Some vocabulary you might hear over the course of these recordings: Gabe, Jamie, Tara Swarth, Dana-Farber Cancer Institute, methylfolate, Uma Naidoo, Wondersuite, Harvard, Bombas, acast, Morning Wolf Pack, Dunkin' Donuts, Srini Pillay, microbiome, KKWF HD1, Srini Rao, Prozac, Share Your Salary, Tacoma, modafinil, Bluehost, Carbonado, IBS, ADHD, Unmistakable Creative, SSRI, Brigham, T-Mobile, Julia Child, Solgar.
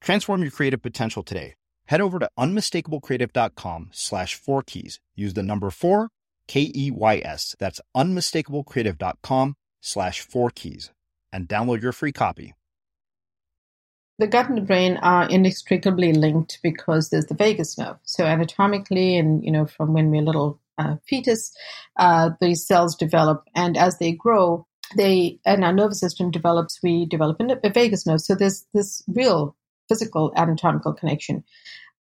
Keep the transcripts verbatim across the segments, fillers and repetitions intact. Transform your creative potential today. Head over to unmistakable creative dot com slash four keys. Use the number four, K E Y S. That's unmistakable creative dot com slash four keys and download your free copy. The gut and the brain are inextricably linked because there's the vagus nerve. So anatomically and, you know, from when we're little uh, fetus, uh, these cells develop, and as they grow, they and our nervous system develops, we develop a vagus nerve. So there's this real physical anatomical connection.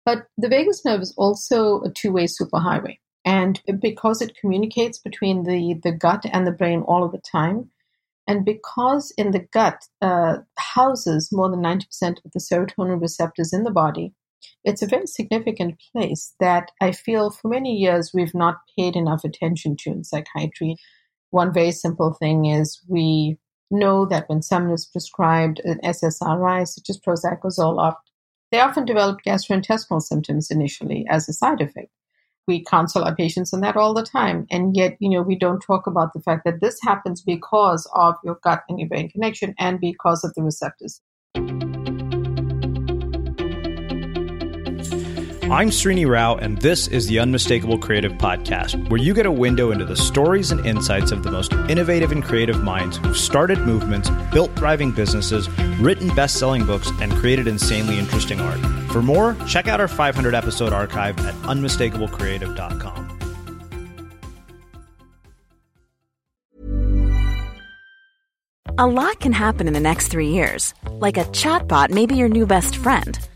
But the vagus nerve is also a two-way superhighway. And because it communicates between the, the gut and the brain all of the time, and because in the gut uh, houses more than ninety percent of the serotonin receptors in the body, it's a very significant place that I feel for many years we've not paid enough attention to in psychiatry. One very simple thing is we know that when someone is prescribed an S S R I, such as Prozac or Zoloft, they often develop gastrointestinal symptoms initially as a side effect. We counsel our patients on that all the time. And yet, you know, we don't talk about the fact that this happens because of your gut and your brain connection and because of the receptors. I'm Srini Rao, and this is the Unmistakable Creative Podcast, where you get a window into the stories and insights of the most innovative and creative minds who've started movements, built thriving businesses, written best-selling books, and created insanely interesting art. For more, check out our five hundred episode archive at unmistakable creative dot com. A lot can happen in the next three years. Like a chatbot may be your new best friend.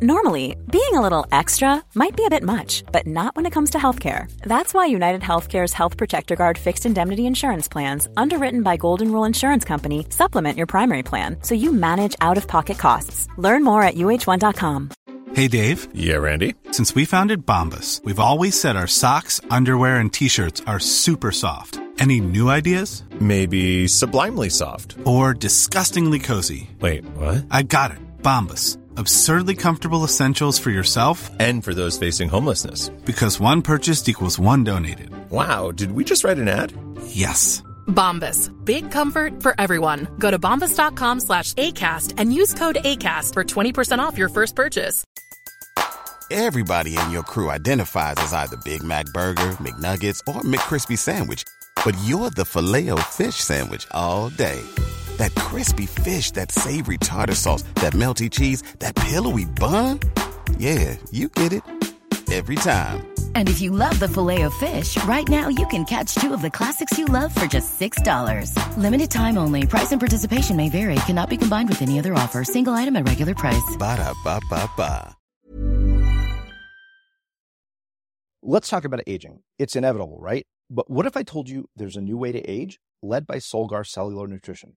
Normally, being a little extra might be a bit much, but not when it comes to healthcare. That's why United Healthcare's Health Protector Guard fixed indemnity insurance plans, underwritten by Golden Rule Insurance Company, supplement your primary plan so you manage out-of-pocket costs. Learn more at U H one dot com. Hey, Dave. Yeah, Randy. Since we founded Bombas, we've always said our socks, underwear, and T-shirts are super soft. Any new ideas? Maybe sublimely soft. Or disgustingly cozy. Wait, what? I got it. Bombas. Absurdly comfortable essentials for yourself and for those facing homelessness. Because one purchased equals one donated. Wow, did we just write an ad? Yes. Bombas. Big comfort for everyone. Go to bombas dot com slash ACAST and use code ACAST for twenty percent off your first purchase. Everybody in your crew identifies as either Big Mac Burger, McNuggets, or McCrispy Sandwich. But you're the Filet-O-Fish Sandwich all day. That crispy fish, that savory tartar sauce, that melty cheese, that pillowy bun. Yeah, you get it. Every time. And if you love the Filet-O-Fish, right now you can catch two of the classics you love for just six dollars. Limited time only. Price and participation may vary. Cannot be combined with any other offer. Single item at regular price. Ba-da-ba-ba-ba. Let's talk about aging. It's inevitable, right? But what if I told you there's a new way to age led by Solgar Cellular Nutrition?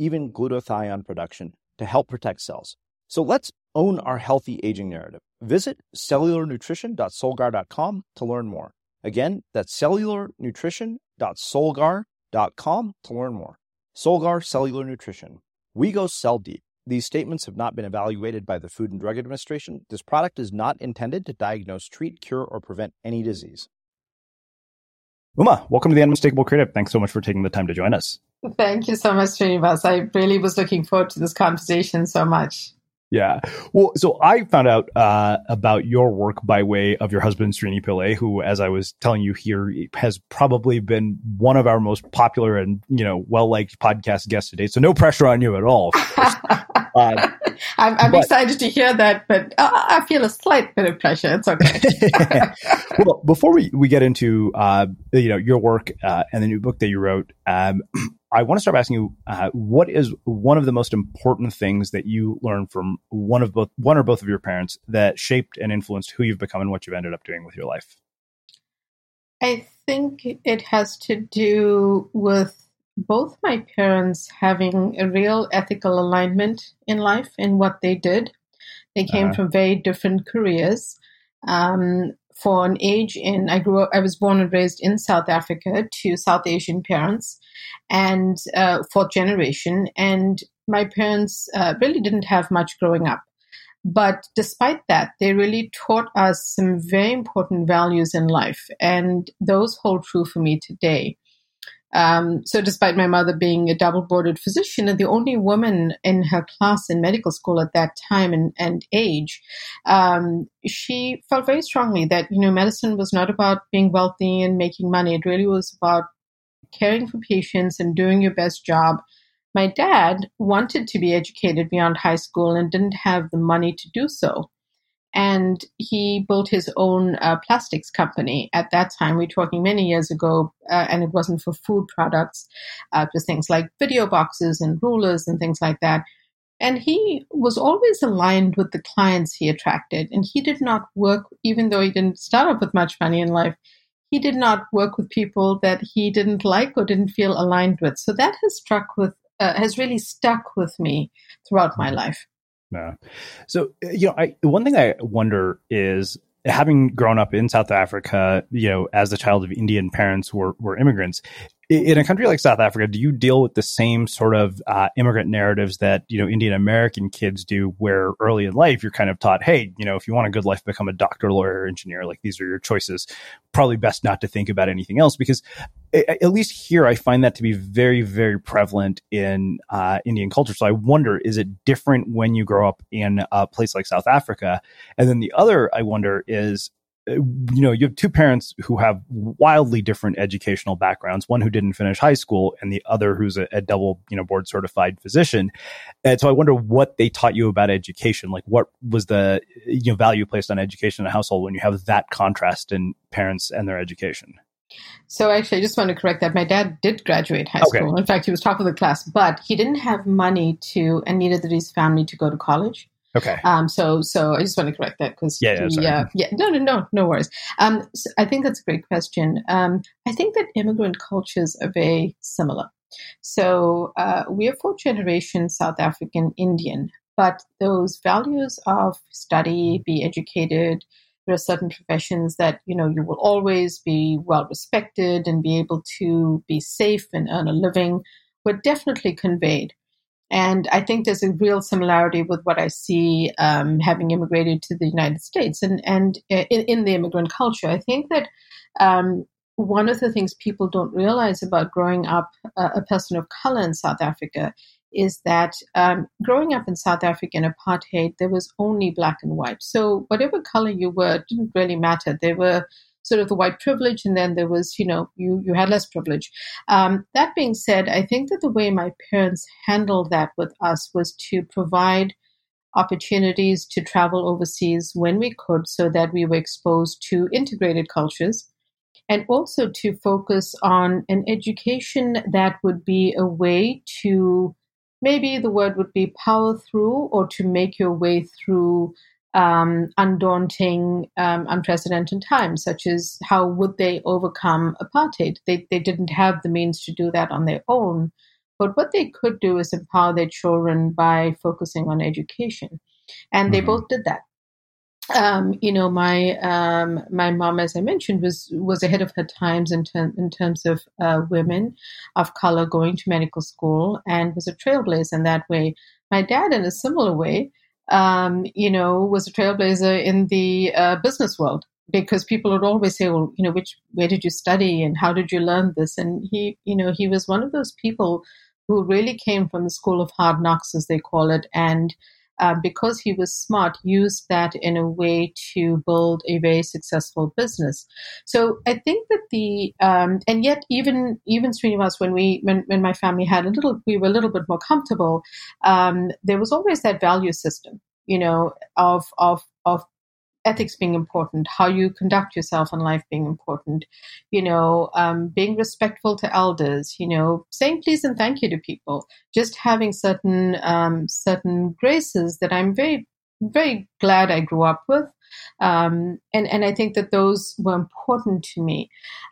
even glutathione production to help protect cells. So let's own our healthy aging narrative. Visit cellular nutrition dot solgar dot com to learn more. Again, that's cellular nutrition dot solgar dot com to learn more. Solgar Cellular Nutrition. We go cell deep. These statements have not been evaluated by the Food and Drug Administration. This product is not intended to diagnose, treat, cure, or prevent any disease. Uma, welcome to the Unmistakable Creative. Thanks so much for taking the time to join us. Thank you so much, Srinivas. I really was looking forward to this conversation so much. Yeah. Well, so I found out uh, about your work by way of your husband, Srini Pillay, who, as I was telling you here, has probably been one of our most popular and, you know, well-liked podcast guests today. So no pressure on you at all. uh, I'm, I'm but, excited to hear that, but I feel a slight bit of pressure. It's okay. Well, before we, we get into, uh, you know, your work uh, and the new book that you wrote, um, I want to start by asking you, uh, what is one of the most important things that you learned from one of both, one or both of your parents that shaped and influenced who you've become and what you've ended up doing with your life? I think it has to do with both my parents having a real ethical alignment in life in what they did. They came uh-huh. from very different careers. Um, for an age in, I grew up, I was born and raised in South Africa to South Asian parents and uh, fourth generation. And my parents uh, really didn't have much growing up. But despite that, they really taught us some very important values in life. And those hold true for me today. Um, so despite my mother being a double-boarded physician and the only woman in her class in medical school at that time and, and age, um, she felt very strongly that, you know, medicine was not about being wealthy and making money. It really was about caring for patients and doing your best job. My dad wanted to be educated beyond high school and didn't have the money to do so. And he built his own uh, plastics company. At that time, we're talking many years ago, uh, and it wasn't for food products, uh, it was things like video boxes and rulers and things like that. And he was always aligned with the clients he attracted. And he did not work, even though he didn't start off with much money in life, he did not work with people that he didn't like or didn't feel aligned with. So that has struck with, uh, has really stuck with me throughout my life. No. So, you know, I, one thing I wonder is, having grown up in South Africa, you know, as the child of Indian parents who were, were immigrants, in a country like South Africa, do you deal with the same sort of uh, immigrant narratives that, you know, Indian American kids do, where early in life you're kind of taught, hey, you know, if you want a good life, become a doctor, lawyer, engineer, like these are your choices. Probably best not to think about anything else, because at least here I find that to be very, very prevalent in uh, Indian culture. So I wonder, is it different when you grow up in a place like South Africa? And then the other I wonder is, you know, you have two parents who have wildly different educational backgrounds, one who didn't finish high school and the other who's a, a double, you know, board certified physician. And so I wonder what they taught you about education. Like, what was the, you know, value placed on education in a household when you have that contrast in parents and their education? So actually, I just want to correct that. My dad did graduate high okay. school. In fact, he was top of the class, but he didn't have money to, and neither did his family, to go to college. Okay. Um, so, so I just want to correct that because yeah, yeah, uh, yeah, no, no, no, no worries. Um, so I think that's a great question. Um, I think that immigrant cultures are very similar. So uh, we are fourth generation South African Indian, but those values of study, be educated. There are certain professions that, you know, you will always be well respected and be able to be safe and earn a living, were definitely conveyed. And I think there's a real similarity with what I see um, having immigrated to the United States and, and in, in the immigrant culture. I think that um, one of the things people don't realize about growing up uh, a person of color in South Africa is that um, growing up in South Africa in apartheid, there was only black and white. So whatever color you were, it didn't really matter. There were sort of the white privilege, and then there was, you know, you you had less privilege. Um, that being said, I think that the way my parents handled that with us was to provide opportunities to travel overseas when we could, so that we were exposed to integrated cultures, and also to focus on an education that would be a way to, maybe the word would be power through, or to make your way through um, undaunting, um, unprecedented times, such as how would they overcome apartheid? They, they didn't have the means to do that on their own. But what they could do is empower their children by focusing on education. And they mm-hmm. both did that. Um, you know, my um, my mom, as I mentioned, was was ahead of her times in, ter- in terms of uh, women of color going to medical school, and was a trailblazer in that way. My dad, in a similar way, um, you know, was a trailblazer in the uh, business world, because people would always say, well, you know, which where did you study and how did you learn this? And he, you know, he was one of those people who really came from the school of hard knocks, as they call it, and Uh, because he was smart, used that in a way to build a very successful business. So I think that the, um, and yet even, even Srinivas, when we, when, when my family had a little, we were a little bit more comfortable, um, there was always that value system, you know, of, of, of ethics being important, how you conduct yourself in life being important, you know, um, being respectful to elders, you know, saying please and thank you to people, just having certain um, certain graces that I'm very, very glad I grew up with. Um, and, and I think that those were important to me.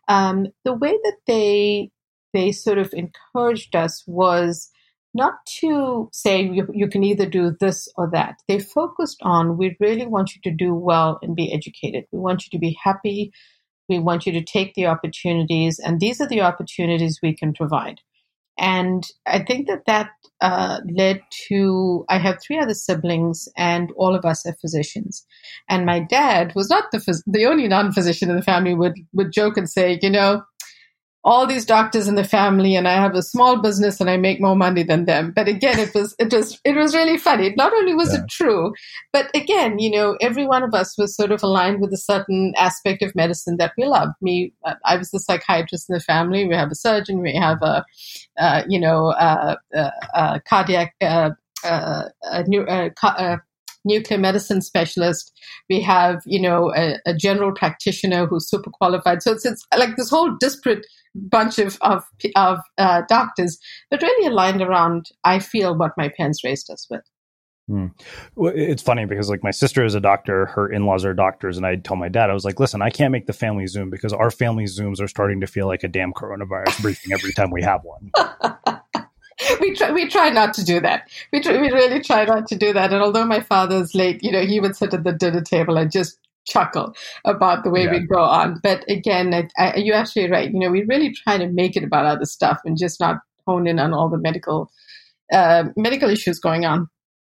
Um, the way that they they sort of encouraged us was not to say you, you can either do this or that. They focused on, we really want you to do well and be educated. We want you to be happy. We want you to take the opportunities. And these are the opportunities we can provide. And I think that that uh, led to, I have three other siblings, and all of us are physicians. And my dad was not the phys- the only non-physician in the family would, would joke and say, you know, all these doctors in the family, and I have a small business and I make more money than them. But again, it was it was it was really funny. Not only was yeah. it true, but again, you know, every one of us was sort of aligned with a certain aspect of medicine that we loved. Me, I was the psychiatrist in the family. We have a surgeon. We have a, uh, you know, uh, uh, uh, cardiac, uh, uh, a new, uh, ca- uh, nuclear medicine specialist. We have, you know, a, a general practitioner who's super qualified. So it's, it's like this whole disparate bunch of of, of uh, doctors, but really aligned around, I feel, what my parents raised us with. Mm. Well, it's funny because, like, my sister is a doctor, her in-laws are doctors, and I told my dad, I was like, listen, I can't make the family Zoom because our family Zooms are starting to feel like a damn coronavirus briefing every time we have one. We try, we try not to do that. We try, we really try not to do that. And although my father's late, you know, he would sit at the dinner table and just chuckle about the way yeah. we go on. But again, I, I, you're absolutely right. You know, we really try to make it about other stuff and just not hone in on all the medical uh, medical issues going on.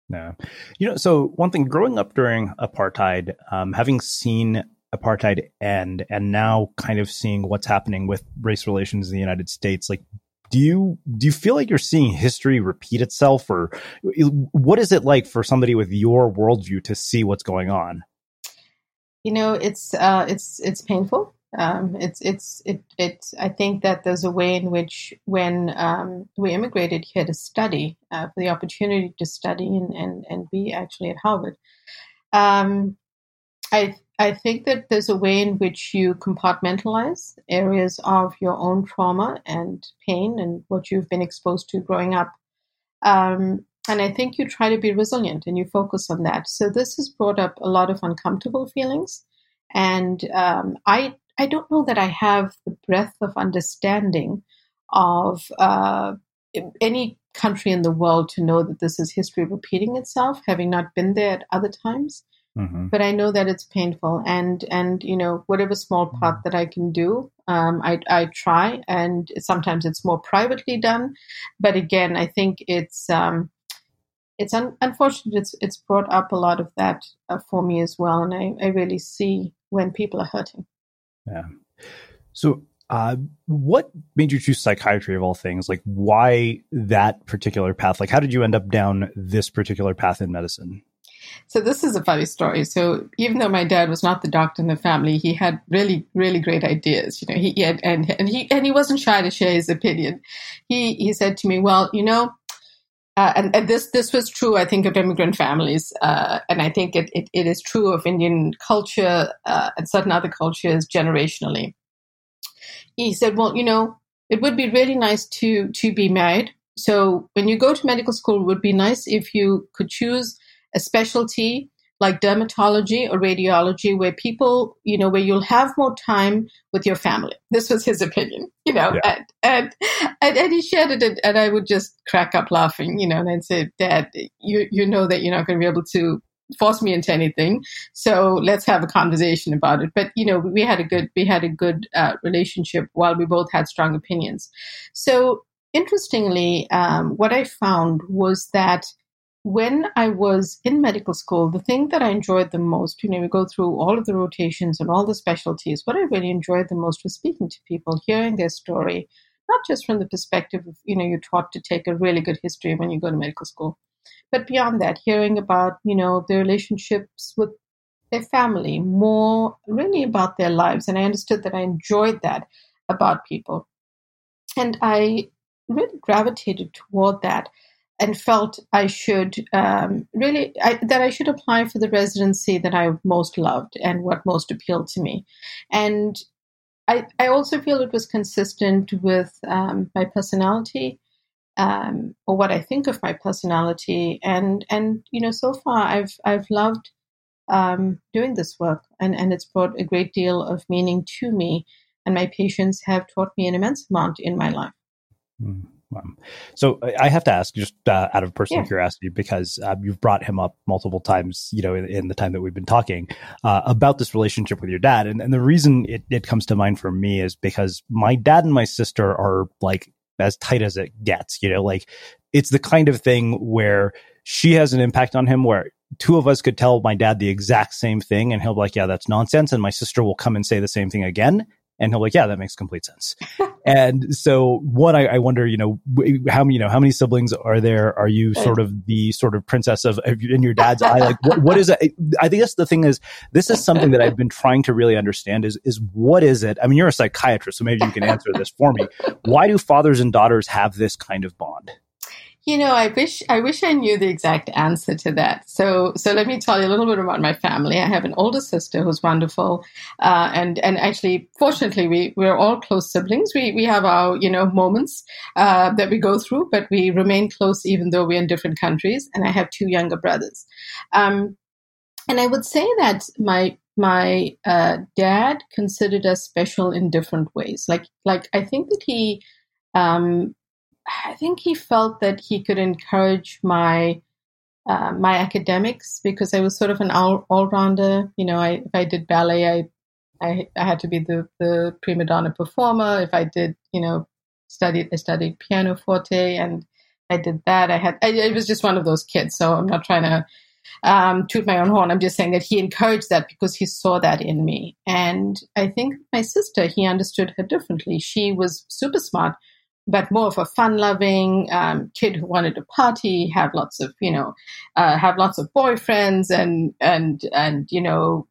No, you know. So one thing, growing up during apartheid, um, having seen apartheid end, and now kind of seeing what's happening with race relations in the United States, like, do you do you feel like you're seeing history repeat itself, or what is it like for somebody with your worldview to see what's going on? You know, it's uh, it's it's painful. Um, it's it's it it's. I think that there's a way in which, when um, we immigrated here to study, uh, for the opportunity to study and, and, and be actually at Harvard, um, I I think that there's a way in which you compartmentalize areas of your own trauma and pain and what you've been exposed to growing up. Um, And I think you try to be resilient and you focus on that. So this has brought up a lot of uncomfortable feelings. And um, I I don't know that I have the breadth of understanding of uh, any country in the world to know that this is history repeating itself, having not been there at other times. Mm-hmm. But I know that it's painful. And, and you know, whatever small part that I can do, um, I, I try. And sometimes it's more privately done. But again, I think it's... Um, It's un- unfortunate it's it's brought up a lot of that uh, for me as well, and I, I really see when people are hurting. Yeah. So uh, what made you choose psychiatry of all things? Like, why that particular path? Like, how did you end up down this particular path in medicine? So this is a funny story. So even though my dad was not the doctor in the family, he had really, really great ideas. You know, he, he had, and and he and he wasn't shy to share his opinion. He he said to me, "Well, you know." Uh, and, and this this was true, I think, of immigrant families. Uh, and I think it, it, it is true of Indian culture uh, and certain other cultures generationally. He said, well, you know, it would be really nice to to be married. So when you go to medical school, it would be nice if you could choose a specialty like dermatology or radiology where people, you know, where you'll have more time with your family. This was his opinion, you know, yeah. and, and, and, and he shared it and, and I would just crack up laughing, you know, and I'd say, Dad, you, you know that you're not going to be able to force me into anything. So let's have a conversation about it. But, you know, we had a good, we had a good uh, relationship while we both had strong opinions. So interestingly, um, what I found was that when I was in medical school, the thing that I enjoyed the most, you know, we go through all of the rotations and all the specialties, what I really enjoyed the most was speaking to people, hearing their story, not just from the perspective of, you know, you're taught to take a really good history when you go to medical school, but beyond that, hearing about, you know, their relationships with their family, more really about their lives. And I understood that I enjoyed that about people. And I really gravitated toward that. And felt I should um, really, I, that I should apply for the residency that I most loved and what most appealed to me. And I, I also feel it was consistent with um, my personality um, or what I think of my personality. And, and you know, so far I've I've loved um, doing this work and, and it's brought a great deal of meaning to me. And my patients have taught me an immense amount in my life. Mm. Um, so I have to ask just uh, out of personal yeah. curiosity, because uh, you've brought him up multiple times, you know, in, in the time that we've been talking uh, about this relationship with your dad. And, and the reason it, it comes to mind for me is because my dad and my sister are like as tight as it gets, you know, like it's the kind of thing where she has an impact on him where two of us could tell my dad the exact same thing. And he'll be like, yeah, that's nonsense. And my sister will come and say the same thing again. And he'll be like, yeah, that makes complete sense. And so one, I, I wonder, you know, how you know, how many siblings are there? Are you sort of the sort of princess of in your dad's eye? Like, what, what is it? I think that's the thing is, this is something that I've been trying to really understand is, is what is it? I mean, you're a psychiatrist, so maybe you can answer this for me. Why do fathers and daughters have this kind of bond? You know, I wish I wish I knew the exact answer to that. So so let me tell you a little bit about my family. I have an older sister who's wonderful. Uh, and, and actually, fortunately, we, we're all close siblings. We we have our, you know, moments uh, that we go through, but we remain close even though we're in different countries. And I have two younger brothers. Um, and I would say that my my uh, dad considered us special in different ways. Like, like I think that he... Um, I think he felt that he could encourage my uh, my academics because I was sort of an all all rounder. You know, I, if I did ballet, I, I I had to be the the prima donna performer. If I did, you know, studied I studied pianoforte, and I did that. I had I, I was just one of those kids. So I'm not trying to um, toot my own horn. I'm just saying that he encouraged that because he saw that in me. And I think my sister, he understood her differently. She was super smart, but more of a fun-loving um, kid who wanted to party, have lots of, you know, uh, have lots of boyfriends, and and and you know,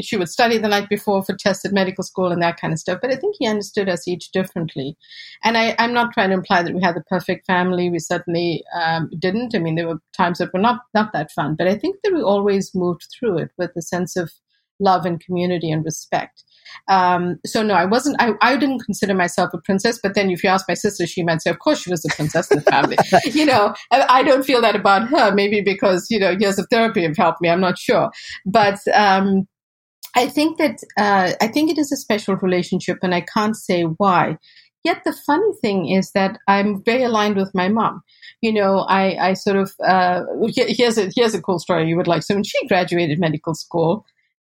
she would study the night before for tests at medical school and that kind of stuff. But I think he understood us each differently, and I, I'm not trying to imply that we had the perfect family. We certainly um, didn't. I mean, there were times that were not not that fun, but I think that we always moved through it with a sense of love and community and respect. Um, so no, I wasn't, I, I didn't consider myself a princess, but then if you ask my sister, she might say, of course she was the princess in the family, you know, and I don't feel that about her, maybe because, you know, years of therapy have helped me. I'm not sure. But, um, I think that, uh, I think it is a special relationship and I can't say why. Yet the funny thing is that I'm very aligned with my mom. You know, I, I sort of, uh, here's a, here's a cool story you would like. So when she graduated medical school,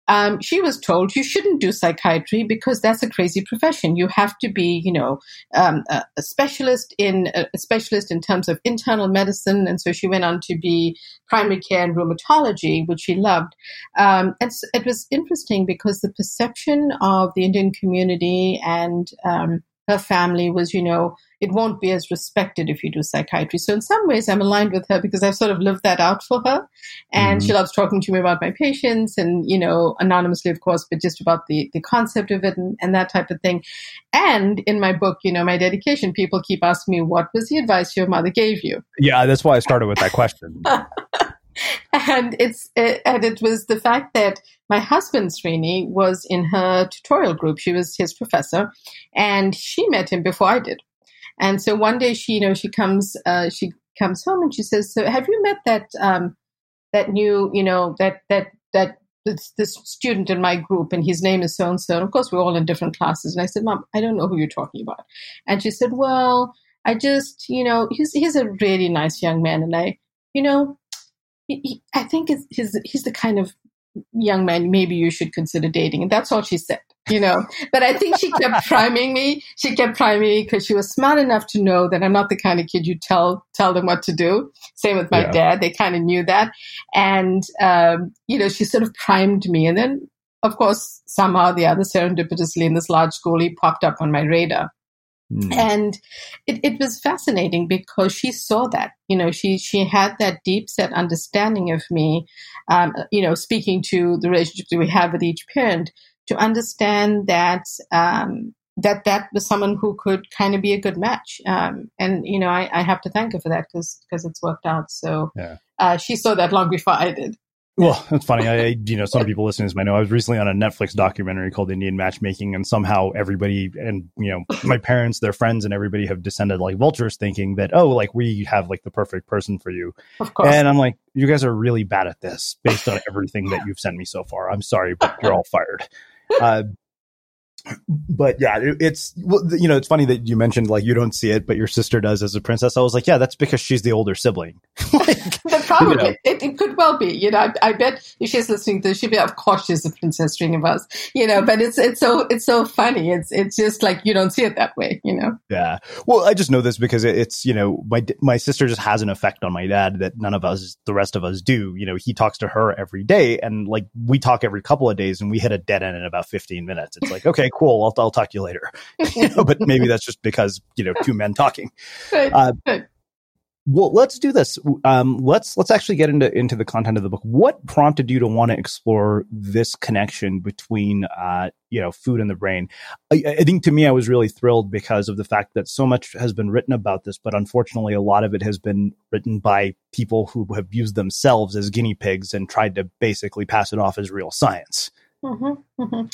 Um, she was told you shouldn't do psychiatry because that's a crazy profession. You have to be, you know, um, a, a specialist in a specialist in terms of internal medicine. And so she went on to be primary care and rheumatology, which she loved. Um, and so it was interesting because the perception of the Indian community and um, her family was, you know, it won't be as respected if you do psychiatry. So in some ways, I'm aligned with her because I've sort of lived that out for her. And mm-hmm. she loves talking to me about my patients and, you know, anonymously, of course, but just about the, the concept of it and, and that type of thing. And in my book, you know, my dedication, people keep asking me, what was the advice your mother gave you? Yeah, that's why I started with that question. And it's it, and it was the fact that my husband, Srini, was in her tutorial group. She was his professor, and she met him before I did. And so one day she, you know, she comes, uh, she comes home and she says, "So have you met that um, that new, you know, that that that this, this student in my group? And his name is so and so." And of course, we're all in different classes. And I said, "Mom, I don't know who you're talking about." And she said, "Well, I just, you know, he's he's a really nice young man, and I, you know." He, he, I think it's, he's, he's the kind of young man maybe you should consider dating. And that's all she said, you know. But I think she kept priming me. She kept priming me because she was smart enough to know that I'm not the kind of kid you tell tell them what to do. Same with my yeah. dad. They kind of knew that. And, um, you know, she sort of primed me. And then, of course, somehow the other serendipitously in this large school, he popped up on my radar. Mm. And it, it was fascinating because she saw that, you know, she she had that deep set understanding of me, um, you know, speaking to the relationship that we have with each parent, to understand that um, that that was someone who could kind of be a good match. Um, and, you know, I, I have to thank her for that because it's worked out. So yeah. uh, she saw that long before I did. Well, that's funny. I, you know, some people listening to this might know I was recently on a Netflix documentary called Indian Matchmaking, and somehow everybody and, you know, my parents, their friends and everybody have descended like vultures thinking that, oh, like we have like the perfect person for you. Of course. And I'm like, you guys are really bad at this based on everything that you've sent me so far. I'm sorry, but you're all fired. Uh, but yeah, it, it's, you know, it's funny that you mentioned like you don't see it, but your sister does as a princess. I was like, yeah, that's because she's the older sibling. Like, probably, you know. it, it could well be, you know, I, I bet if she's listening to this, she'd be, of course, she's the princess string of us, you know, but it's, it's so, it's so funny. It's, it's just like, you don't see it that way, you know? Yeah. Well, I just know this because it, it's, you know, my, my sister just has an effect on my dad that none of us, the rest of us do, you know, he talks to her every day and like we talk every couple of days and we hit a dead end in about fifteen minutes. It's like, okay, cool. I'll, I'll talk to you later. You know, but maybe that's just because, you know, two men talking. Uh, well, let's do this. Um, let's let's actually get into, into the content of the book. What prompted you to want to explore this connection between, uh, you know, food and the brain? I, I think to me, I was really thrilled because of the fact that so much has been written about this, but unfortunately, a lot of it has been written by people who have used themselves as guinea pigs and tried to basically pass it off as real science. Mm-hmm, mm-hmm.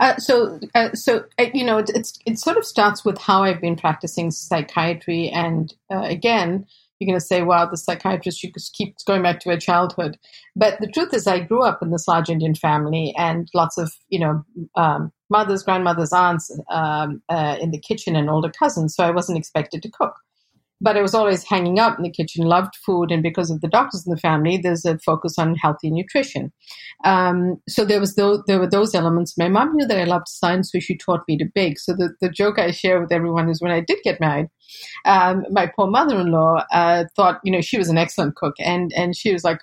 Uh, so, uh, so uh, you know, it, it's it sort of starts with how I've been practicing psychiatry, and uh, again, you're going to say, "Wow, the psychiatrist," she just keeps going back to her childhood. But the truth is, I grew up in this large Indian family, and lots of you know um, mothers, grandmothers, aunts um, uh, in the kitchen, and older cousins. So I wasn't expected to cook. But I was always hanging out in the kitchen, loved food. And because of the doctors in the family, there's a focus on healthy nutrition. Um, so there was those, there were those elements. My mom knew that I loved science, so she taught me to bake. So the, the joke I share with everyone is when I did get married, um, my poor mother-in-law uh, thought, you know, she was an excellent cook. And, and she was like,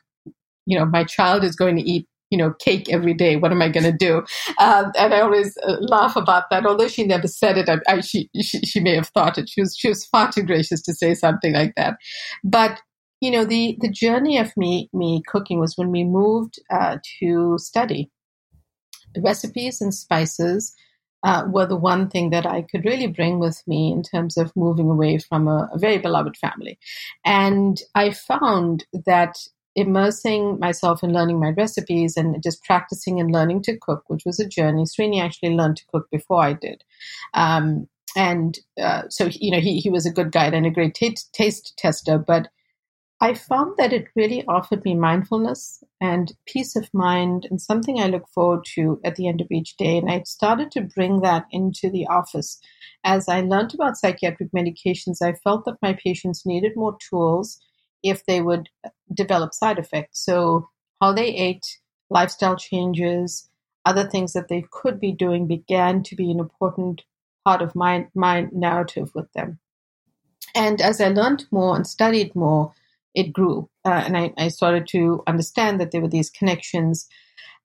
you know, my child is going to eat, you know, cake every day. What am I going to do? Uh, and I always uh, laugh about that. Although she never said it, I, I, she, she she may have thought it. She was she was far too gracious to say something like that. But you know, the the journey of me me cooking was when we moved uh, to study. The recipes and spices uh, were the one thing that I could really bring with me in terms of moving away from a, a very beloved family, and I found that immersing myself in learning my recipes and just practicing and learning to cook, which was a journey. Srini actually learned to cook before I did. Um, and uh, so, you know, he, he was a good guide and a great t- taste tester, but I found that it really offered me mindfulness and peace of mind and something I look forward to at the end of each day. And I started to bring that into the office. As I learned about psychiatric medications, I felt that my patients needed more tools if they would develop side effects. So how they ate, lifestyle changes, other things that they could be doing began to be an important part of my, my narrative with them. And as I learned more and studied more, it grew. Uh, and I, I started to understand that there were these connections.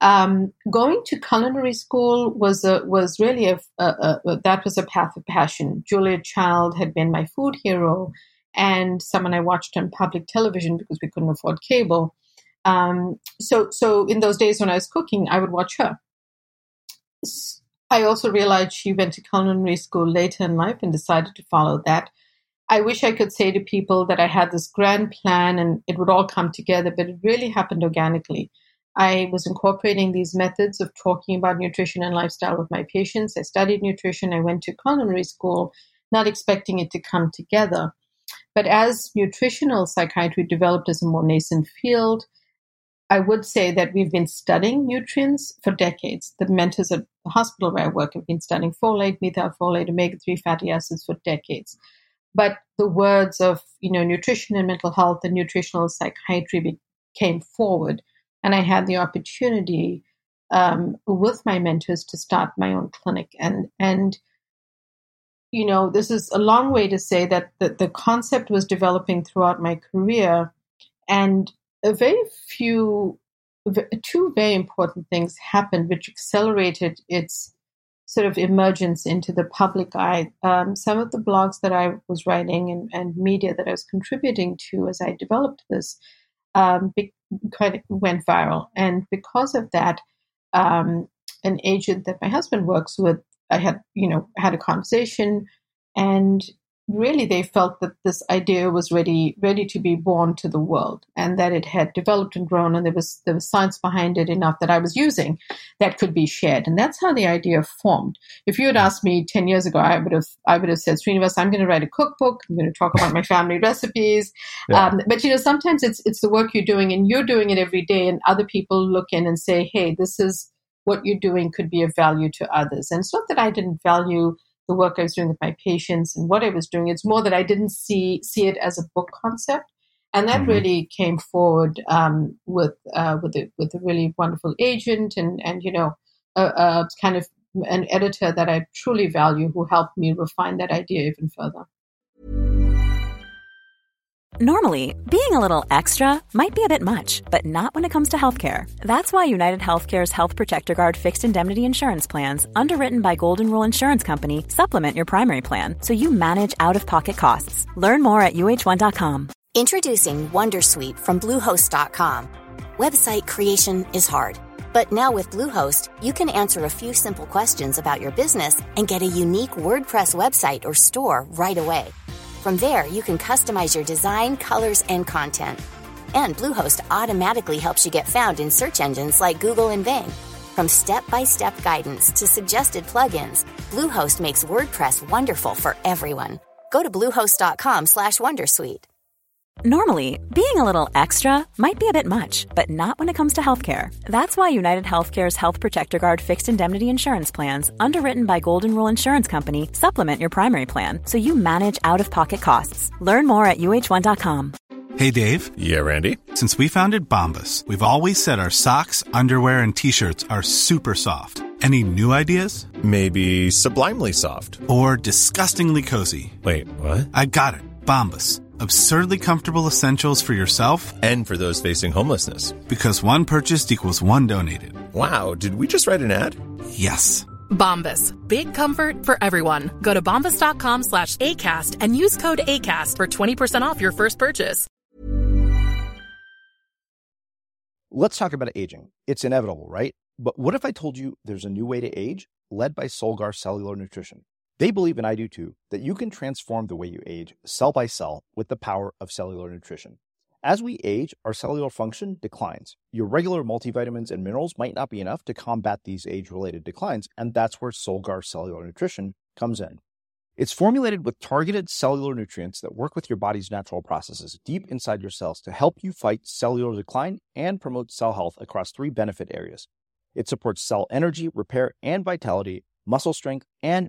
Um, going to culinary school was a, was really a, a, a that was a path of passion. Julia Child had been my food hero and someone I watched on public television because we couldn't afford cable. Um, so, so in those days when I was cooking, I would watch her. I also realized she went to culinary school later in life and decided to follow that. I wish I could say to people that I had this grand plan and it would all come together, but it really happened organically. I was incorporating these methods of talking about nutrition and lifestyle with my patients. I studied nutrition. I went to culinary school, not expecting it to come together. But as nutritional psychiatry developed as a more nascent field, I would say that we've been studying nutrients for decades. The mentors at the hospital where I work have been studying folate, methylfolate, omega three fatty acids for decades. But the words of, you know, nutrition and mental health and nutritional psychiatry came forward. And I had the opportunity um, with my mentors to start my own clinic. And, and you know, this is a long way to say that the, the concept was developing throughout my career. And a very few, two very important things happened, which accelerated its sort of emergence into the public eye. Um, some of the blogs that I was writing and, and media that I was contributing to as I developed this um, be, kind of went viral. And because of that, um, an agent that my husband works with, I had, you know, had a conversation, and really they felt that this idea was ready, ready to be born to the world, and that it had developed and grown, and there was there was science behind it enough that I was using that could be shared. And that's how the idea formed. If you had asked me ten years ago, I would have I would have said, Srinivas, I'm going to write a cookbook. I'm going to talk about my family recipes. Yeah. Um, but, you know, sometimes it's it's the work you're doing, and you're doing it every day, and other people look in and say, hey, this is what you're doing could be of value to others. And it's not that I didn't value the work I was doing with my patients and what I was doing. It's more that I didn't see see it as a book concept, and that mm-hmm. really came forward um, with uh, with a, with a really wonderful agent and and you know a, a kind of an editor that I truly value, who helped me refine that idea even further. Normally, being a little extra might be a bit much, but not when it comes to healthcare. That's why United Healthcare's Health Protector Guard fixed indemnity insurance plans, underwritten by Golden Rule Insurance Company, supplement your primary plan so you manage out-of-pocket costs. Learn more at U H one dot com. Introducing Wondersuite from Bluehost dot com. Website creation is hard, but now with Bluehost, you can answer a few simple questions about your business and get a unique WordPress website or store right away. From there, you can customize your design, colors, and content. And Bluehost automatically helps you get found in search engines like Google and Bing. From step-by-step guidance to suggested plugins, Bluehost makes WordPress wonderful for everyone. Go to bluehost dot com slash wondersuite. Normally, being a little extra might be a bit much, but not when it comes to healthcare. That's why United Healthcare's Health Protector Guard fixed indemnity insurance plans, underwritten by Golden Rule Insurance Company, supplement your primary plan so you manage out-of-pocket costs. Learn more at U H one dot com. Hey, Dave. Yeah, Randy. Since we founded Bombas, we've always said our socks, underwear, and T-shirts are super soft. Any new ideas? Maybe sublimely soft. Or disgustingly cozy. Wait, what? I got it. Bombas. Absurdly comfortable essentials for yourself and for those facing homelessness. Because one purchased equals one donated. Wow, did we just write an ad? Yes. Bombas. Big comfort for everyone. Go to bombas dot com slash A C A S T and use code ACAST for twenty percent off your first purchase. Let's talk about aging. It's inevitable, right? But what if I told you there's a new way to age, led by Solgar Cellular Nutrition? They believe, and I do too, that you can transform the way you age cell by cell with the power of cellular nutrition. As we age, our cellular function declines. Your regular multivitamins and minerals might not be enough to combat these age-related declines, and that's where Solgar Cellular Nutrition comes in. It's formulated with targeted cellular nutrients that work with your body's natural processes deep inside your cells to help you fight cellular decline and promote cell health across three benefit areas. It supports cell energy, repair, and vitality, muscle strength, and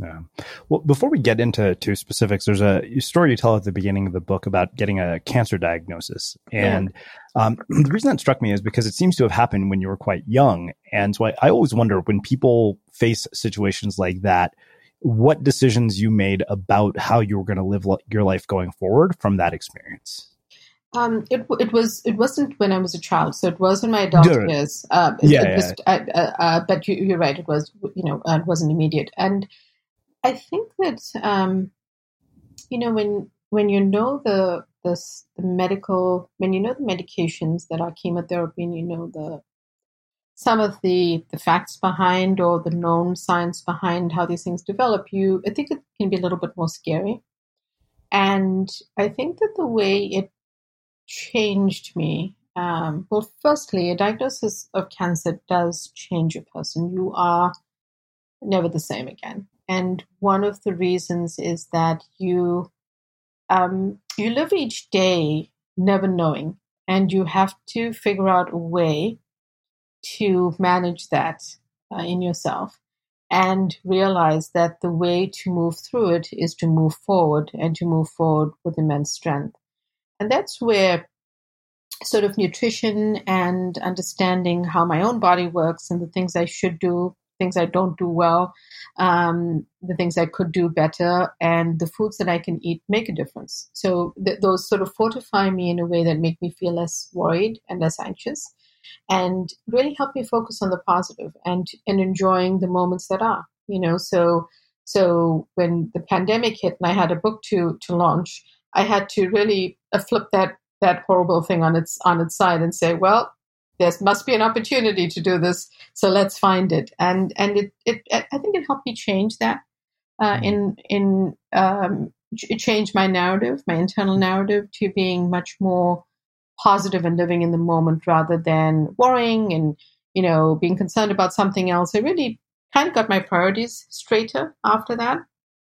Yeah. Well, before we get into two specifics, there's a story you tell at the beginning of the book about getting a cancer diagnosis. And yeah. um, the reason that struck me is because it seems to have happened when you were quite young. And so I, I always wonder when people face situations like that, what decisions you made about how you were going to live lo- your life going forward from that experience. Um, it it was it wasn't when I was a child, so it was in my adult Dude. years. Uh, it, yeah, it was, yeah. I, uh, uh, but you, you're right. It was you know uh, it wasn't immediate, and I think that um, you know when when you know the, the the medical when you know the medications that are chemotherapy, and you know the some of the the facts behind or the known science behind how these things develop, you I think it can be a little bit more scary, and I think that the way it changed me. Um, well, firstly, a diagnosis of cancer does change a person. You are never the same again. And one of the reasons is that you um, you live each day never knowing, and you have to figure out a way to manage that uh, in yourself and realize that the way to move through it is to move forward and to move forward with immense strength. And that's where sort of nutrition and understanding how my own body works and the things I should do, things I don't do well, um, the things I could do better, and the foods that I can eat make a difference. So th- those sort of fortify me in a way that make me feel less worried and less anxious and really help me focus on the positive and, and enjoying the moments that are, you know. So so when the pandemic hit and I had a book to to launch, I had to really flip that that horrible thing on its on its side and say, well, there must be an opportunity to do this, so let's find it. And and it, it I think it helped me change that. Uh, in in um, it changed my narrative, my internal narrative, to being much more positive and living in the moment rather than worrying and you know being concerned about something else. I really kind of got my priorities straighter after that.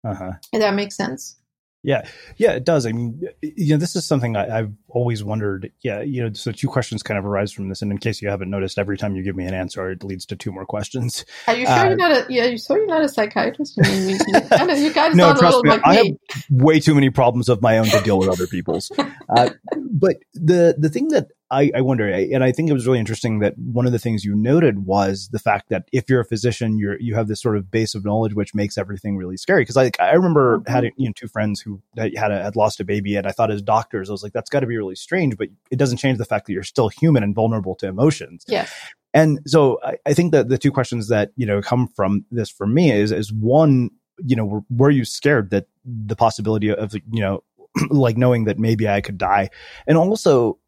Uh-huh. If that makes sense. Yeah. Yeah, it does. I mean, you know, this is something I, I've always wondered. Yeah. You know, so two questions kind of arise from this. And in case you haven't noticed, every time you give me an answer, it leads to two more questions. Are you sure uh, you're not a, yeah, you sure you're not a psychiatrist? I mean, you kind of, you guys no, trust little me, like I me. have way too many problems of my own to deal with other people's. Uh, but the, the thing that I, I wonder, and I think it was really interesting that one of the things you noted was the fact that if you're a physician, you're, you have this sort of base of knowledge, which makes everything really scary. Cause I, I remember mm-hmm. had you know, two friends who had a, had lost a baby, and I thought as doctors, I was like, that's gotta be really strange, but it doesn't change the fact that you're still human and vulnerable to emotions. Yes. And so I, I think that the two questions that, you know, come from this for me is, is one, you know, were, were you scared that the possibility of, you know, like knowing that maybe I could die? And also,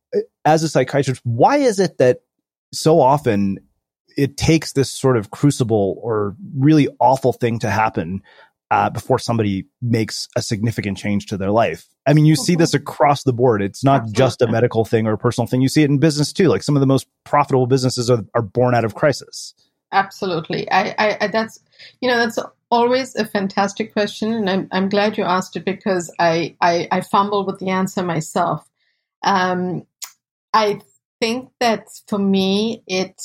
as a psychiatrist, why is it that so often it takes this sort of crucible or really awful thing to happen uh, before somebody makes a significant change to their life? I mean, you see this across the board. It's not Absolutely. just a medical thing or a personal thing. You see it in business too. Like some of the most profitable businesses are, are born out of crisis. Absolutely. I, I, I that's, you know, that's always a fantastic question. And I'm, I'm glad you asked it, because I, I, I fumble with the answer myself. Um, I think that for me, it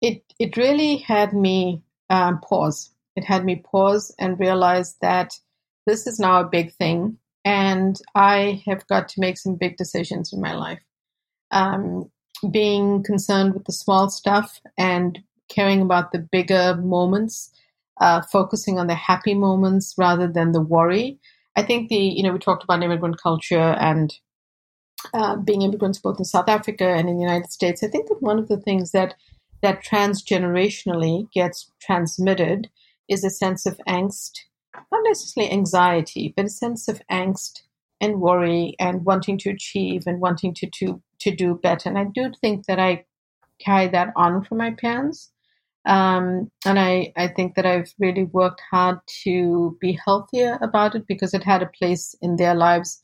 it it really had me um, pause. It had me pause and realize that this is now a big thing, and I have got to make some big decisions in my life. Um, being concerned with the small stuff and caring about the bigger moments, uh, focusing on the happy moments rather than the worry. I think the you know we talked about immigrant culture and Uh, being immigrants both in South Africa and in the United States, I think that one of the things that that transgenerationally gets transmitted is a sense of angst, not necessarily anxiety, but a sense of angst and worry and wanting to achieve and wanting to, to, to do better. And I do think that I carry that on from my parents. Um, and I, I think that I've really worked hard to be healthier about it, because it had a place in their lives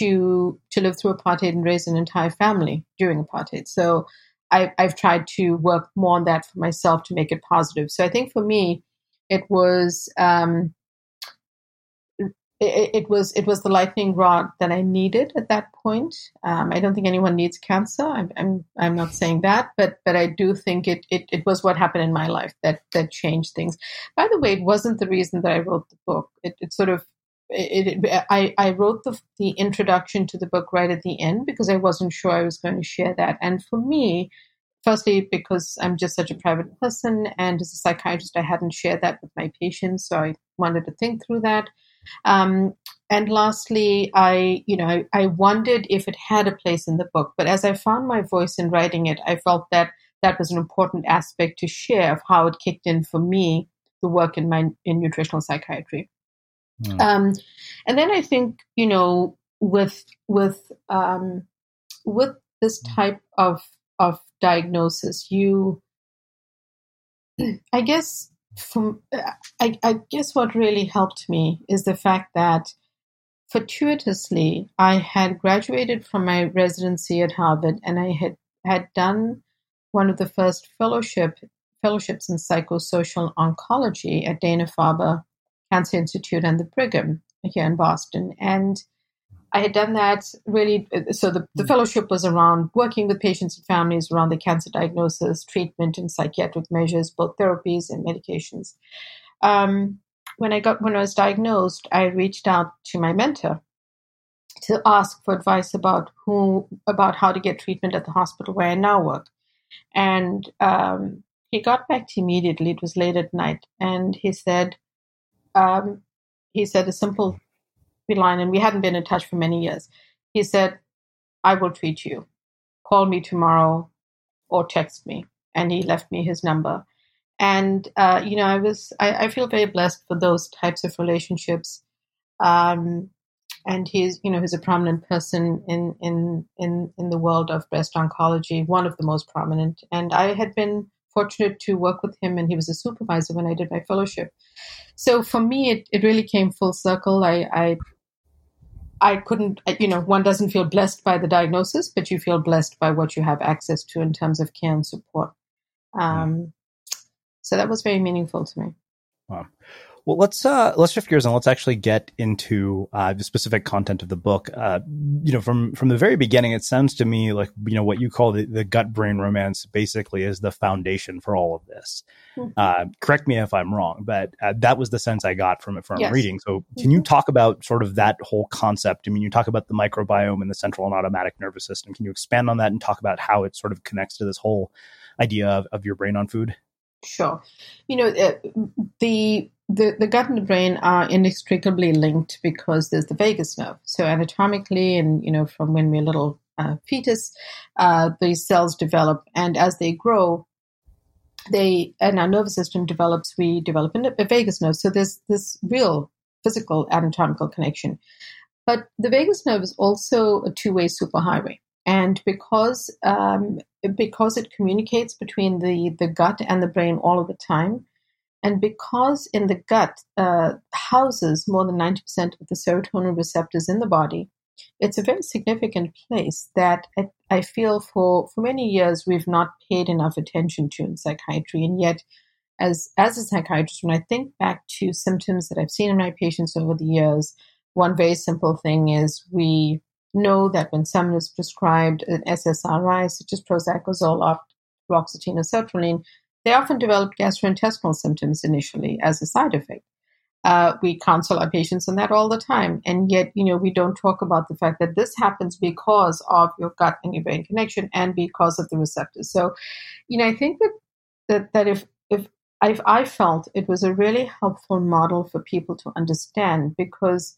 to to live through apartheid and raise an entire family during apartheid. So I, I've tried to work more on that for myself to make it positive. So I think for me, it was um, it, it was it was the lightning rod that I needed at that point. Um, I don't think anyone needs cancer. I'm I'm, I'm not saying that, but but I do think it, it it was what happened in my life that that changed things. By the way, it wasn't the reason that I wrote the book. It, it sort of It, it, I, I wrote the, the introduction to the book right at the end because I wasn't sure I was going to share that. And for me, firstly, because I'm just such a private person, and as a psychiatrist, I hadn't shared that with my patients, so I wanted to think through that. Um, and lastly, I, you know, I, I wondered if it had a place in the book. But as I found my voice in writing it, I felt that that was an important aspect to share of how it kicked in for me, the work in my in nutritional psychiatry. Mm. Um, and then I think, you know, with, with, um, with this type of, of diagnosis, you, I guess, from, I, I guess what really helped me is the fact that fortuitously I had graduated from my residency at Harvard, and I had, had done one of the first fellowship fellowships in psychosocial oncology at Dana-Farber Cancer Institute and the Brigham here in Boston. And I had done that really, so the, the fellowship was around working with patients and families around the cancer diagnosis, treatment, and psychiatric measures, both therapies and medications. Um, when I got, when I was diagnosed, I reached out to my mentor to ask for advice about who, about how to get treatment at the hospital where I now work. And um, he got back to me immediately. It was late at night. And he said, Um, he said a simple line, and we hadn't been in touch for many years. He said, "I will treat you. Call me tomorrow or text me." And he left me his number. And, uh, you know, I was, I, I feel very blessed for those types of relationships. Um, and he's, you know, he's a prominent person in, in, in, in the world of breast oncology, one of the most prominent. And I had been fortunate to work with him, and he was a supervisor when I did my fellowship. So for me, it, it really came full circle. I, I I couldn't, you know, one doesn't feel blessed by the diagnosis, but you feel blessed by what you have access to in terms of care and support. Um, so that was very meaningful to me. Wow. Well, let's uh, let's shift gears and let's actually get into uh, the specific content of the book. Uh, you know, from from the very beginning, it sounds to me like, you know, what you call the, the gut-brain romance basically is the foundation for all of this. Mm-hmm. Uh, correct me if I'm wrong, but uh, that was the sense I got from it from yes. reading. So can mm-hmm. you talk about sort of that whole concept? I mean, you talk about the microbiome and the central and autonomic nervous system. Can you expand on that and talk about how it sort of connects to this whole idea of, of your brain on food? Sure. You know, uh, the... The, the gut and the brain are inextricably linked because there's the vagus nerve. So anatomically, and, you know, from when we're little uh, fetus, uh, these cells develop, and as they grow, they and our nervous system develops. We develop a vagus nerve. So there's this real physical anatomical connection, but the vagus nerve is also a two-way superhighway, and because um, because it communicates between the the gut and the brain all of the time. And because in the gut uh, houses more than ninety percent of the serotonin receptors in the body, it's a very significant place that I, I feel for, for many years we've not paid enough attention to in psychiatry. And yet, as, as a psychiatrist, when I think back to symptoms that I've seen in my patients over the years, one very simple thing is we know that when someone is prescribed an S S R I, such as Prozac or Zoloft, fluoxetine or sertraline, they often develop gastrointestinal symptoms initially as a side effect. Uh, we counsel our patients on that all the time. And yet, you know, we don't talk about the fact that this happens because of your gut and your brain connection and because of the receptors. So, you know, I think that that, that if, if, if I felt it was a really helpful model for people to understand because,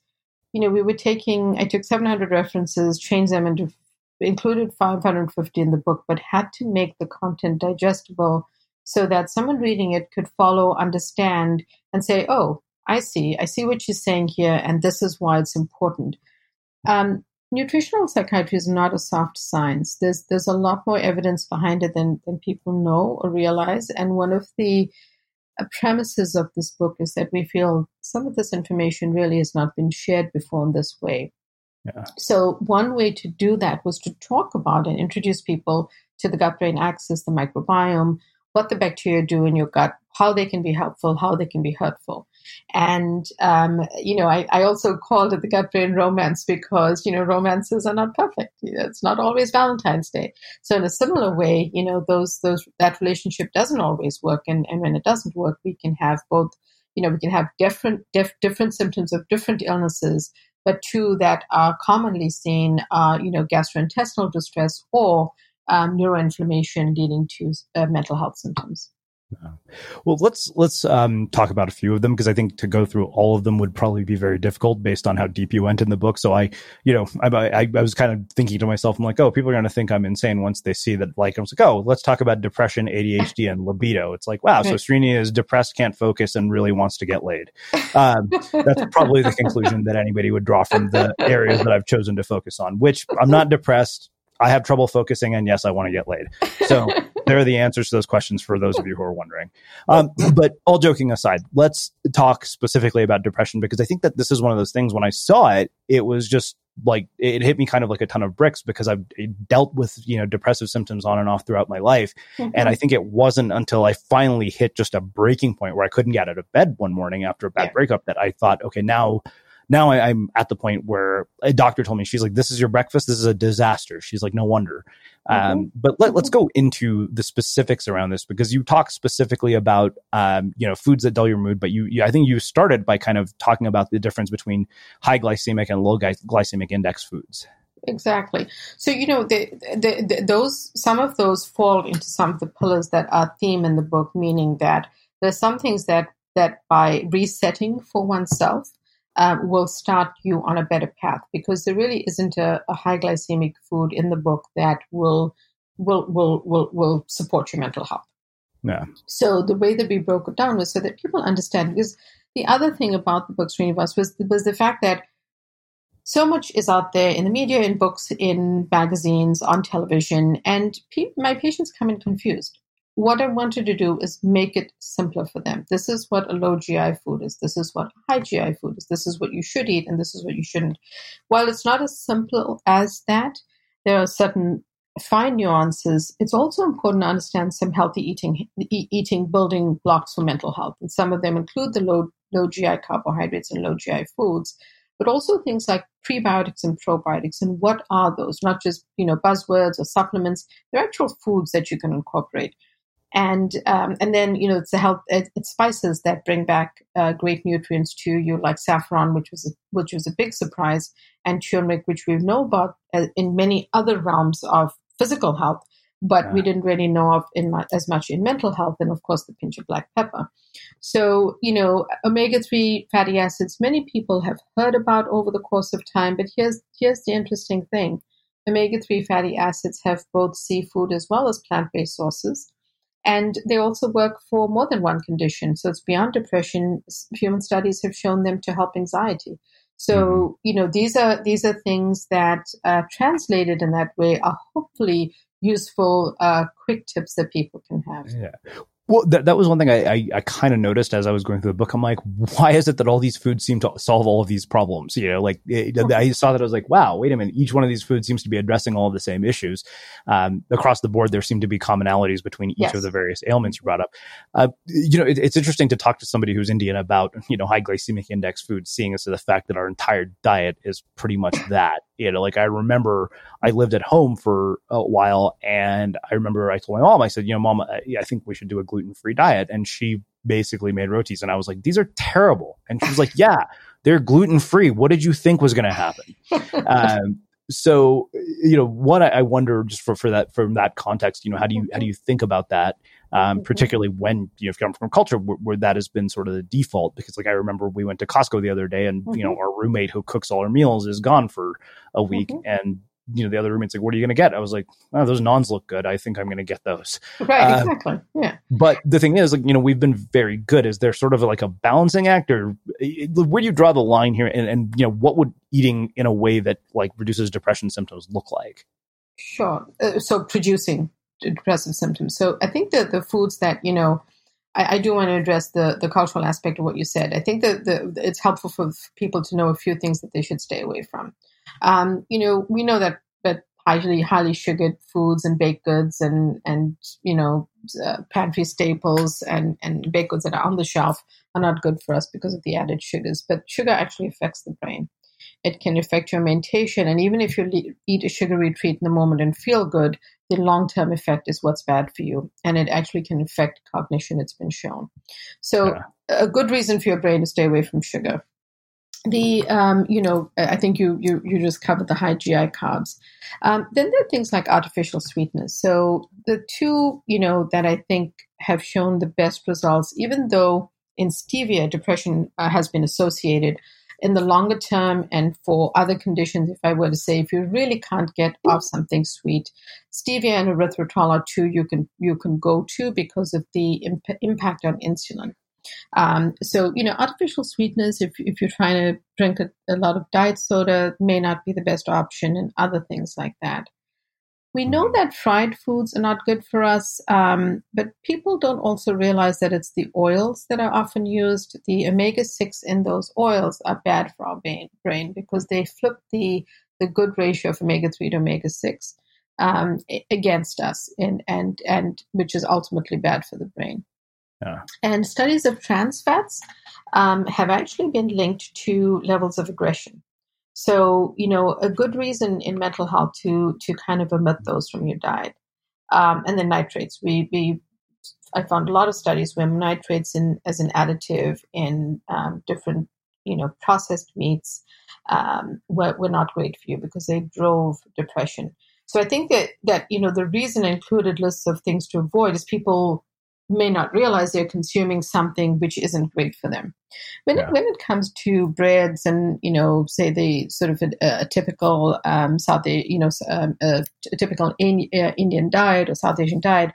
you know, we were taking, I took seven hundred references, changed them into, included five hundred fifty in the book, but had to make the content digestible so that someone reading it could follow, understand, and say, oh, I see. I see what she's saying here, and this is why it's important. Um, nutritional psychiatry is not a soft science. There's there's a lot more evidence behind it than, than people know or realize, and one of the premises of this book is that we feel some of this information really has not been shared before in this way. Yeah. So one way to do that was to talk about and introduce people to the gut-brain axis, the microbiome, what the bacteria do in your gut, how they can be helpful, how they can be hurtful. And, um, you know, I, I also called it the gut-brain romance because, you know, romances are not perfect. You know, it's not always Valentine's Day. So in a similar way, you know, those those that relationship doesn't always work. And, and when it doesn't work, we can have both, you know, we can have different def, different symptoms of different illnesses, but two that are commonly seen are, you know, gastrointestinal distress or um, neuroinflammation leading to uh, mental health symptoms. Well, let's let's um, talk about a few of them, because I think to go through all of them would probably be very difficult based on how deep you went in the book. So I, you know, I I, I was kind of thinking to myself, I'm like, oh, people are going to think I'm insane once they see that. Like, I was like, oh, let's talk about depression, A D H D, and libido. It's like, wow, so Srini is depressed, can't focus, and really wants to get laid. Um, that's probably the conclusion that anybody would draw from the areas that I've chosen to focus on. Which, I'm not depressed, I have trouble focusing, and yes, I want to get laid. So there are the answers to those questions for those of you who are wondering. Um, but all joking aside, let's talk specifically about depression, because I think that this is one of those things when I saw it, it was just like, it hit me kind of like a ton of bricks, because I've dealt with, you know, depressive symptoms on and off throughout my life. Mm-hmm. And I think it wasn't until I finally hit just a breaking point where I couldn't get out of bed one morning after a bad yeah. breakup that I thought, okay, now... Now I, I'm at the point where a doctor told me, she's like, this is your breakfast. This is a disaster. She's like, no wonder. Mm-hmm. Um, but let, let's go into the specifics around this, because you talk specifically about, um, you know, foods that dull your mood. But you, you, I think you started by kind of talking about the difference between high glycemic and low glycemic index foods. Exactly. So, you know, the, the, the, those some of those fall into some of the pillars that are theme in the book, meaning that there's some things that that by resetting for oneself, Um, will start you on a better path, because there really isn't a, a high glycemic food in the book that will will will will will support your mental health. Yeah. So the way that we broke it down was so that people understand, because the other thing about the book, Srinivas, was was the fact that so much is out there in the media, in books, in magazines, on television, and pe- my patients come in confused. What I wanted to do is make it simpler for them. This is what a low G I food is. This is what a high G I food is. This is what you should eat, and this is what you shouldn't. While it's not as simple as that, there are certain fine nuances. It's also important to understand some healthy eating, eating building blocks for mental health. And some of them include the low, low G I carbohydrates and low G I foods, but also things like prebiotics and probiotics, and what are those? Not just, you know, buzzwords or supplements. They're actual foods that you can incorporate. And um, and then, you know, it's the health, it's spices that bring back uh, great nutrients to you, like saffron, which was a, which was a big surprise, and turmeric, which we know about uh, in many other realms of physical health, but yeah. we didn't really know of in my, as much in mental health, and of course the pinch of black pepper. So, you know, omega three fatty acids, many people have heard about over the course of time, but here's here's the interesting thing: omega three fatty acids have both seafood as well as plant-based sources. And they also work for more than one condition. So it's beyond depression. Human studies have shown them to help anxiety. So, you know, these are these are things that uh, translated in that way are hopefully useful, uh, quick tips that people can have. Yeah. Well, that, that was one thing I, I, I kind of noticed as I was going through the book. I'm like, why is it that all these foods seem to solve all of these problems? You know, like it, I saw that I was like, wow, wait a minute. Each one of these foods seems to be addressing all of the same issues. Um, across the board, there seem to be commonalities between each yes. of the various ailments you brought up. Uh, you know, it, it's interesting to talk to somebody who's Indian about, you know, high glycemic index foods, seeing as to the fact that our entire diet is pretty much that. You know, like I remember I lived at home for a while, and I remember I told my mom, I said, you know, Mom, I, I think we should do a gluten-free diet. And she basically made rotis. And I was like, these are terrible. And she was like, yeah, they're gluten-free. What did you think was going to happen? um, so, you know, what I, I wonder just for, for that, from that context, you know, how do you, how do you think about that? Um, particularly when you know, come from a culture where, where that has been sort of the default, because like I remember we went to Costco the other day, and mm-hmm. you know, our roommate who cooks all our meals is gone for a week, mm-hmm. and you know, the other roommate's like, "What are you going to get?" I was like, "Oh, those naans look good. I think I'm going to get those." Right, um, exactly. Yeah. But the thing is, like you know, we've been very good. Is there sort of like a balancing act, or where do you draw the line here? And, and you know, what would eating in a way that like reduces depression symptoms look like? Sure. Uh, so producing depressive symptoms. So I think that the foods that, you know, I, I do want to address the, the cultural aspect of what you said. I think that the, it's helpful for people to know a few things that they should stay away from. Um, you know, we know that, that highly, highly sugared foods and baked goods and, and you know, uh, pantry staples and, and baked goods that are on the shelf are not good for us because of the added sugars. But sugar actually affects the brain. It can affect your mentation. And even if you le- eat a sugary treat in the moment and feel good, the long-term effect is what's bad for you. And it actually can affect cognition. It's been shown. So yeah. a good reason for your brain to stay away from sugar. The, um, you know, I think you, you, you just covered the high G I carbs. Um, then there are things like artificial sweeteners. So the two, you know, that I think have shown the best results, even though in stevia, depression uh, has been associated in the longer term and for other conditions. If I were to say, if you really can't get off something sweet, stevia and erythritol are two you can, you can go to because of the imp- impact on insulin. Um, so, you know, artificial sweeteners, if if you're trying to drink a, a lot of diet soda, may not be the best option, and other things like that. We know that fried foods are not good for us, um, but people don't also realize that it's the oils that are often used. The omega six in those oils are bad for our brain because they flip the, the good ratio of omega three to omega six um, against us, and, and, and which is ultimately bad for the brain. Yeah. And studies of trans fats um, have actually been linked to levels of aggression. So, you know, a good reason in mental health to to kind of omit those from your diet. Um, and then nitrates. We, we I found a lot of studies where nitrates in as an additive in um, different, you know, processed meats um, were, were not great for you because they drove depression. So I think that, that, you know, the reason I included lists of things to avoid is people may not realize they're consuming something which isn't great for them. When yeah. it, when it comes to breads and, you know, say the sort of a, a typical um, South, you know, um, a, a typical in, uh, Indian diet or South Asian diet,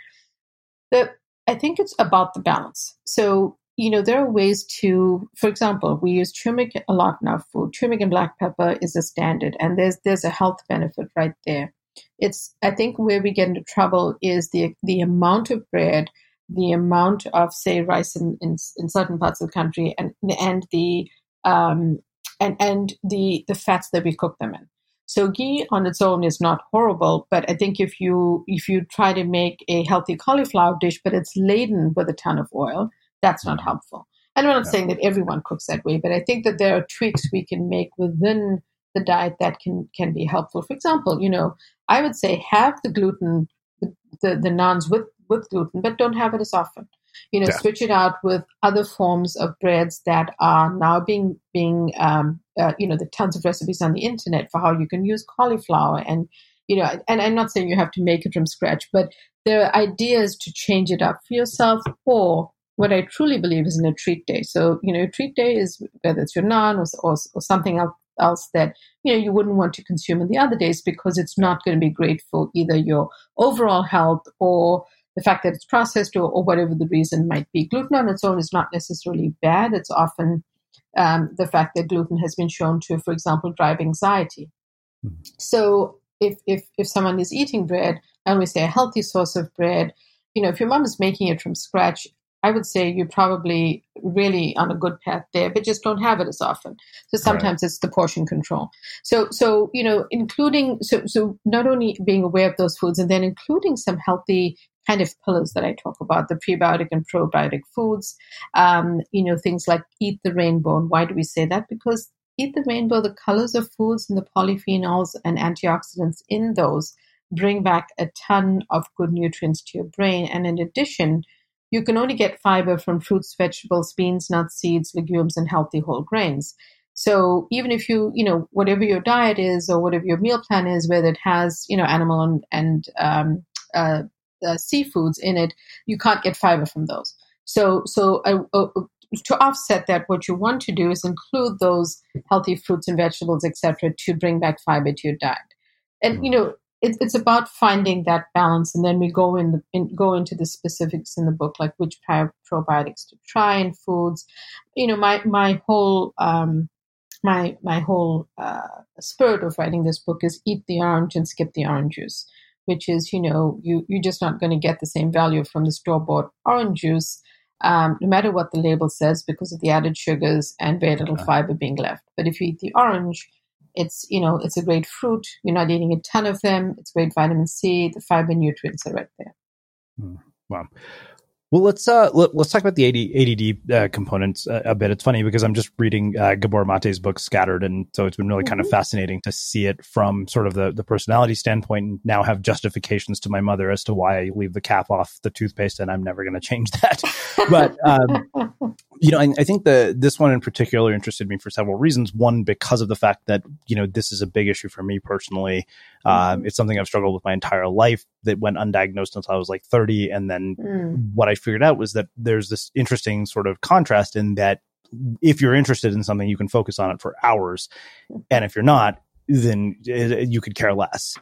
the, I think it's about the balance. So, you know, there are ways to, for example, we use turmeric a lot in our food. Turmeric and black pepper is a standard, and there's there's a health benefit right there. It's I think where we get into trouble is the the amount of bread, the amount of, say, rice in, in, in certain parts of the country, and and the um, and and the the fats that we cook them in. So ghee on its own is not horrible, but I think if you if you try to make a healthy cauliflower dish, but it's laden with a ton of oil, that's not helpful. And I'm not yeah. saying that everyone cooks that way, but I think that there are tweaks we can make within the diet that can can be helpful. For example, you know, I would say have the gluten, the the, the naans with. with gluten, but don't have it as often. You know, yeah. switch it out with other forms of breads that are now being, being um, uh, you know, the tons of recipes on the internet for how you can use cauliflower. And, you know, and I'm not saying you have to make it from scratch, but there are ideas to change it up for yourself, or what I truly believe is in a treat day. So, you know, a treat day is whether it's your naan or, or, or something else, else that, you know, you wouldn't want to consume in the other days because it's not going to be great for either your overall health or the fact that it's processed, or, or whatever the reason might be. Gluten on its own is not necessarily bad. It's often um, the fact that gluten has been shown to, for example, drive anxiety. Mm-hmm. So if, if if someone is eating bread, and we say a healthy source of bread, you know, if your mom is making it from scratch, I would say you're probably really on a good path there, but just don't have it as often. So sometimes right. it's the portion control. So, so you know, including, so so not only being aware of those foods, and then including some healthy kind of pillars that I talk about, the prebiotic and probiotic foods, um, you know, things like eat the rainbow. And why do we say that? Because eat the rainbow, the colors of foods and the polyphenols and antioxidants in those bring back a ton of good nutrients to your brain. And in addition, you can only get fiber from fruits, vegetables, beans, nuts, seeds, legumes, and healthy whole grains. So even if you, you know, whatever your diet is or whatever your meal plan is, whether it has, you know, animal and, and um, uh, uh, seafoods in it, you can't get fiber from those. So so uh, uh, to offset that, what you want to do is include those healthy fruits and vegetables, et cetera, to bring back fiber to your diet. And, you know, It's it's about finding that balance, and then we go in the in, go into the specifics in the book, like which probiotics to try and foods. You know, my my whole um, my my whole uh, spirit of writing this book is eat the orange and skip the orange juice, which is, you know, you you're just not going to get the same value from the store bought orange juice, um, no matter what the label says, because of the added sugars and very little fiber being left. But if you eat the orange, It's, you know, it's a great fruit. You're not eating a ton of them. It's great vitamin C. The fiber nutrients are right there. Mm, wow. Well, let's uh, let, let's talk about the A D, A D D uh, components a, a bit. It's funny because I'm just reading uh, Gabor Mate's book Scattered, and so it's been really mm-hmm. kind of fascinating to see it from sort of the, the personality standpoint, and now have justifications to my mother as to why I leave the cap off the toothpaste, and I'm never going to change that. But um, you know, I, I think the this one in particular interested me for several reasons. One, because of the fact that you know this is a big issue for me personally. Mm-hmm. Um, it's something I've struggled with my entire life that went undiagnosed until I was like thirty, and then mm. what I figured out was that there's this interesting sort of contrast in that if you're interested in something, you can focus on it for hours. And if you're not, then you could care less.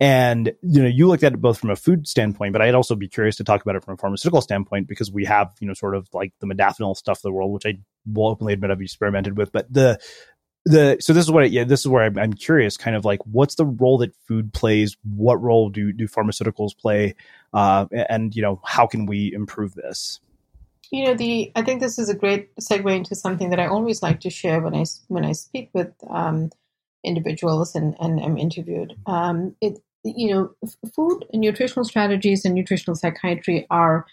And, you know, you looked at it both from a food standpoint, but I'd also be curious to talk about it from a pharmaceutical standpoint, because we have, you know, sort of like the modafinil stuff of the world, which I will openly admit I've experimented with. But the, the, so this is what, I, yeah, this is where I'm, I'm curious, kind of like, what's the role that food plays? What role do, do pharmaceuticals play? Uh, and, you know, how can we improve this? You know, the I think this is a great segue into something that I always like to share when I, when I speak with um, individuals and, and I'm interviewed. Um, it, you know, food and nutritional strategies and nutritional psychiatry are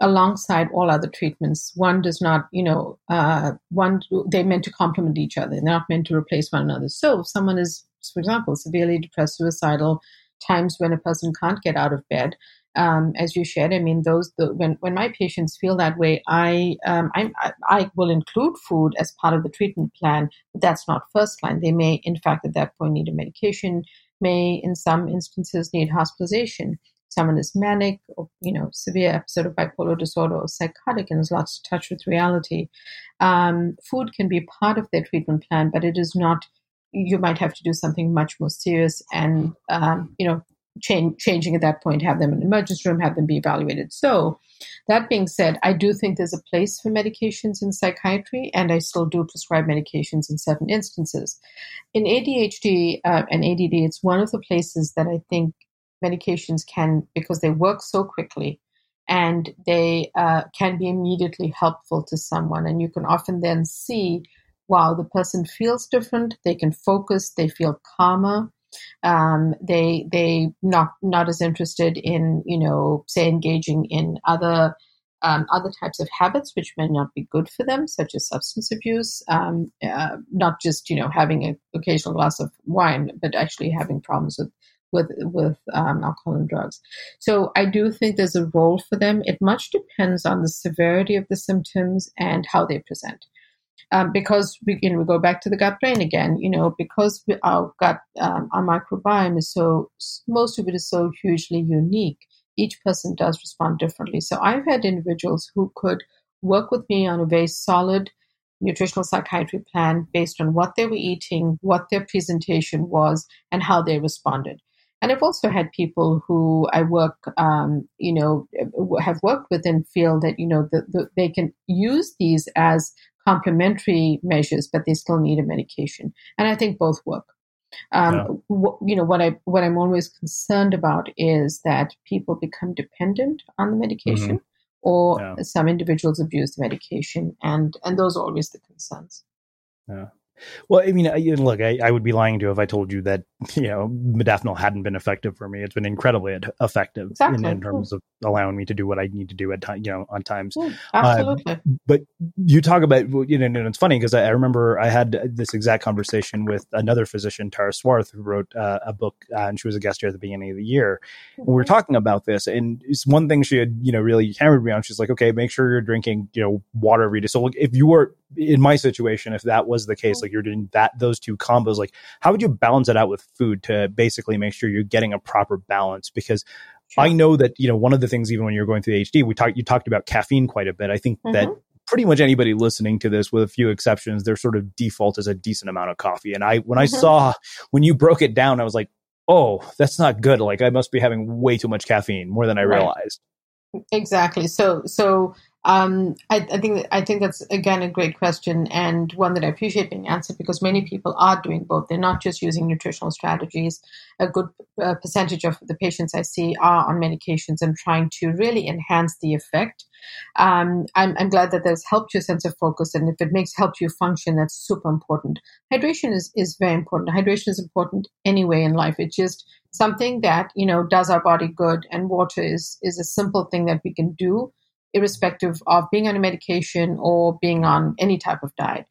alongside all other treatments. One does not, you know, uh, one they're meant to complement each other. They're not meant to replace one another. So if someone is, for example, severely depressed, suicidal, times when a person can't get out of bed, Um, as you shared, I mean, those the, when when my patients feel that way, I um, I I will include food as part of the treatment plan. But that's not first line. They may, in fact, at that point, need a medication. May, in some instances, need hospitalization. Someone is manic, or you know, severe episode of bipolar disorder, or psychotic, and is lost in touch with reality. Um, food can be part of their treatment plan, but it is not. You might have to do something much more serious, and um, you know. Change, changing at that point, have them in an emergency room, have them be evaluated. So that being said, I do think there's a place for medications in psychiatry, and I still do prescribe medications in certain instances. In A D H D uh, and A D D, it's one of the places that I think medications can, because they work so quickly, and they uh, can be immediately helpful to someone. And you can often then see, wow, the person feels different, they can focus, they feel calmer. Um, they they not not as interested in, you know, say engaging in other um, other types of habits which may not be good for them, such as substance abuse. Um, uh, not just you know having an occasional glass of wine, but actually having problems with with with um, alcohol and drugs. So I do think there's a role for them. It much depends on the severity of the symptoms and how they present. Um, because we, you know, we go back to the gut brain again, you know, because we, our gut, um, our microbiome is so, most of it is so hugely unique. Each person does respond differently. So I've had individuals who could work with me on a very solid nutritional psychiatry plan based on what they were eating, what their presentation was, and how they responded. And I've also had people who I work, um, you know, have worked with and feel that, you know, the, the, they can use these as complementary measures, but they still need a medication. And I think both work. Um, yeah. wh- you know, what, I, what I'm always concerned about is that people become dependent on the medication, mm-hmm. or yeah. some individuals abuse the medication. And, and those are always the concerns. Yeah. Well, I mean, I, look, I, I would be lying to you if I told you that, you know, modafinil hadn't been effective for me. It's been incredibly ad- effective exactly. in, in terms yeah. of allowing me to do what I need to do at time, you know, on times. Yeah, absolutely. Uh, but you talk about, you know, and it's funny because I, I remember I had this exact conversation with another physician, Tara Swarth, who wrote uh, a book uh, and she was a guest here at the beginning of the year. Mm-hmm. And we were talking about this, and it's one thing she had, you know, really hammered me on. She's like, okay, make sure you're drinking, you know, water every day. So look, if you were in my situation, if that was the case, like you're doing that, those two combos, like how would you balance it out with food to basically make sure you're getting a proper balance? Because sure. I know that, you know, one of the things, even when you're going through the H D, we talked, you talked about caffeine quite a bit. I think mm-hmm. that pretty much anybody listening to this, with a few exceptions, their sort of default is a decent amount of coffee. And I, when mm-hmm. I saw, when you broke it down, I was like, oh, that's not good. Like I must be having way too much caffeine, more than I right. realized. Exactly. So, so, Um, I, I think I think that's, again, a great question, and one that I appreciate being answered, because many people are doing both. They're not just using nutritional strategies. A good uh, percentage of the patients I see are on medications and trying to really enhance the effect. Um, I'm, I'm glad that that's helped your sense of focus, and if it makes help you function, that's super important. Hydration is, is very important. Hydration is important anyway in life. It's just something that, you know, does our body good, and water is is a simple thing that we can do, irrespective of being on a medication or being on any type of diet.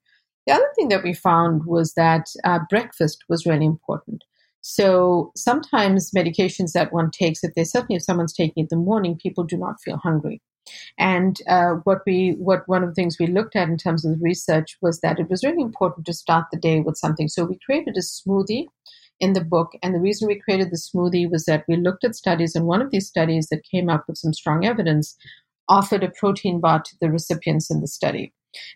The other thing that we found was that uh, breakfast was really important. So sometimes medications that one takes, if they certainly if someone's taking it in the morning, people do not feel hungry. And uh, what we what one of the things we looked at in terms of the research was that it was really important to start the day with something. So we created a smoothie in the book, and the reason we created the smoothie was that we looked at studies, and one of these studies that came up with some strong evidence offered a protein bar to the recipients in the study.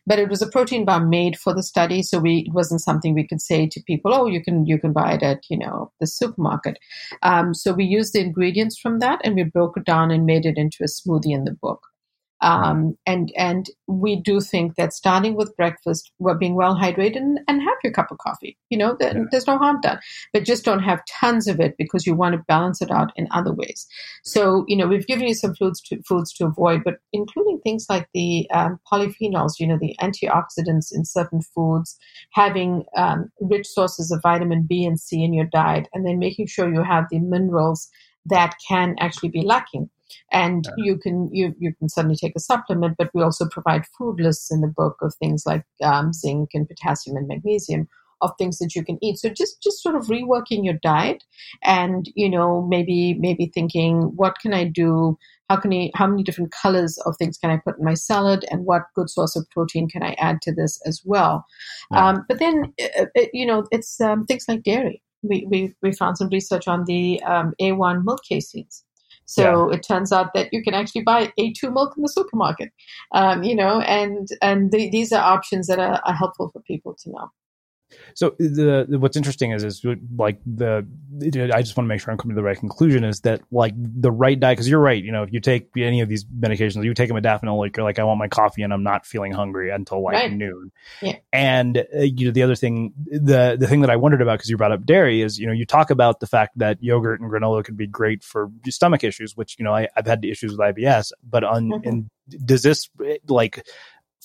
But it was a protein bar made for the study, so we, it wasn't something we could say to people, oh, you can you can buy it at, you know, the supermarket. Um, so we used the ingredients from that, and we broke it down and made it into a smoothie in the book. Um, and and we do think that starting with breakfast, we're being well hydrated, and, and have your cup of coffee. You know, th- yeah. there's no harm done, but just don't have tons of it, because you want to balance it out in other ways. So, you know, we've given you some foods to, foods to avoid, but including things like the um, polyphenols, you know, the antioxidants in certain foods, having um, rich sources of vitamin B and C in your diet, and then making sure you have the minerals that can actually be lacking. And you can you you can certainly take a supplement, but we also provide food lists in the book of things like um, zinc and potassium and magnesium, of things that you can eat. So just just sort of reworking your diet, and, you know, maybe maybe thinking, what can I do? How can I? How many different colors of things can I put in my salad, and what good source of protein can I add to this as well? Yeah. Um, but then it, it, you know, it's um, things like dairy. We we we found some research on the um, A one milk caseins. So yeah. It turns out that you can actually buy A two milk in the supermarket, um, you know, and and the, these are options that are, are helpful for people to know. So the, the what's interesting is is like the I just want to make sure I'm coming to the right conclusion, is that like the right diet, because you're right, you know, if you take any of these medications, you take them a daffodil, like you're like, I want my coffee and I'm not feeling hungry until like right. noon. Yeah. And uh, you know, the other thing, the the thing that I wondered about, because you brought up dairy, is, you know, you talk about the fact that yogurt and granola could be great for stomach issues, which, you know, I, I've had issues with I B S, but on mm-hmm. and does this like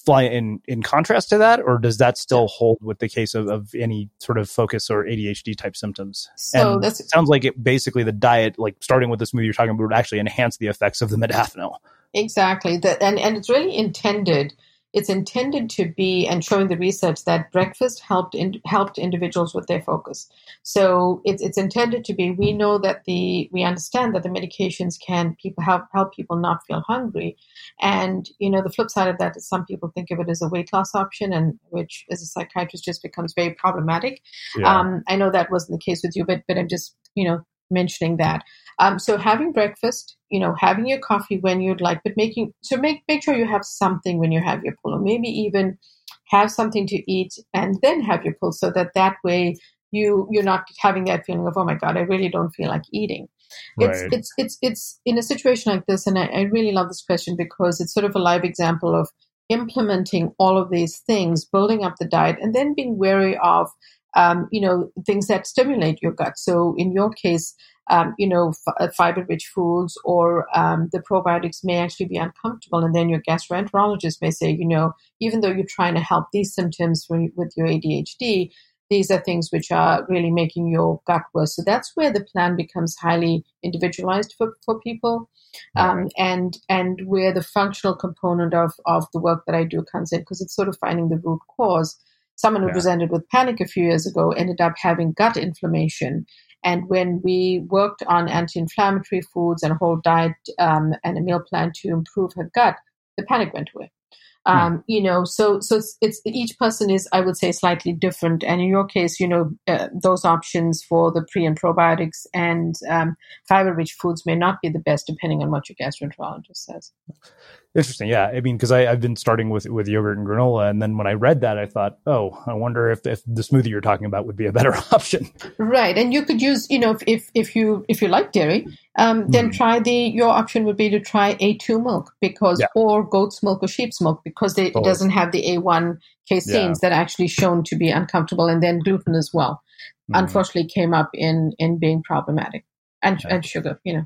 fly in, in contrast to that, or does that still hold with the case of, of any sort of focus or A D H D type symptoms? So and that's, it sounds like it basically the diet, like starting with the smoothie you're talking about, would actually enhance the effects of the modafinil. Exactly. That, and, and it's really intended, it's intended to be, and showing the research that breakfast helped in, helped individuals with their focus. So it's it's intended to be, we know that the, we understand that the medications can people help, help people not feel hungry. And, you know, the flip side of that is some people think of it as a weight loss option, and which as a psychiatrist just becomes very problematic. Yeah. Um, I know that wasn't the case with you, but but I'm just, you know, mentioning that. Um, so having breakfast, you know, having your coffee when you'd like, but making, so make, make sure you have something when you have your pull, or maybe even have something to eat and then have your pull, so that that way you, you're not having that feeling of, oh my God, I really don't feel like eating. Right. It's, it's, it's, it's in a situation like this. And I, I really love this question, because it's sort of a live example of implementing all of these things, building up the diet, and then being wary of, Um, you know, things that stimulate your gut. So in your case, um, you know, f- fiber-rich foods or um, the probiotics may actually be uncomfortable. And then your gastroenterologist may say, you know, even though you're trying to help these symptoms you, with your A D H D, these are things which are really making your gut worse. So that's where the plan becomes highly individualized for, for people. Um, and and where the functional component of, of the work that I do comes in, because it's sort of finding the root cause. Someone who yeah. presented with panic a few years ago ended up having gut inflammation. And when we worked on anti-inflammatory foods and a whole diet um, and a meal plan to improve her gut, the panic went away. Um, mm. You know, so so it's, it's each person is, I would say, slightly different. And in your case, you know, uh, those options for the pre and probiotics and um, fiber-rich foods may not be the best, depending on what your gastroenterologist says. Interesting. Yeah. I mean, because I've been starting with, with yogurt and granola. And then when I read that, I thought, oh, I wonder if, if the smoothie you're talking about would be a better option. Right. And you could use, you know, if if you if you like dairy, um, then mm. try the, your option would be to try A two milk because, yeah. or goat's milk or sheep's milk because they, totally. It doesn't have the A one caseins yeah. that are actually shown to be uncomfortable. And then gluten as well, mm. unfortunately came up in, in being problematic and, yeah. and sugar, you know.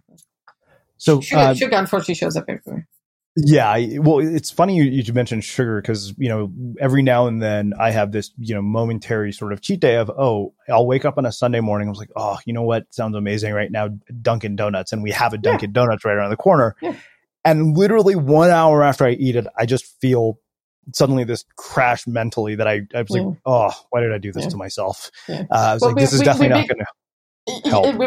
So Sugar, uh, sugar unfortunately shows up everywhere. Yeah. Well, it's funny you, you mentioned sugar because, you know, every now and then I have this, you know, momentary sort of cheat day of, oh, I'll wake up on a Sunday morning. I was like, oh, you know what? Sounds amazing right now. Dunkin' Donuts. And we have a Dunkin' yeah. Donuts right around the corner. Yeah. And literally one hour after I eat it, I just feel suddenly this crash mentally that I, I was yeah. like, oh, why did I do this yeah. to myself? Yeah. Uh, I was well, like, we, this we, is definitely we, not going to help. We,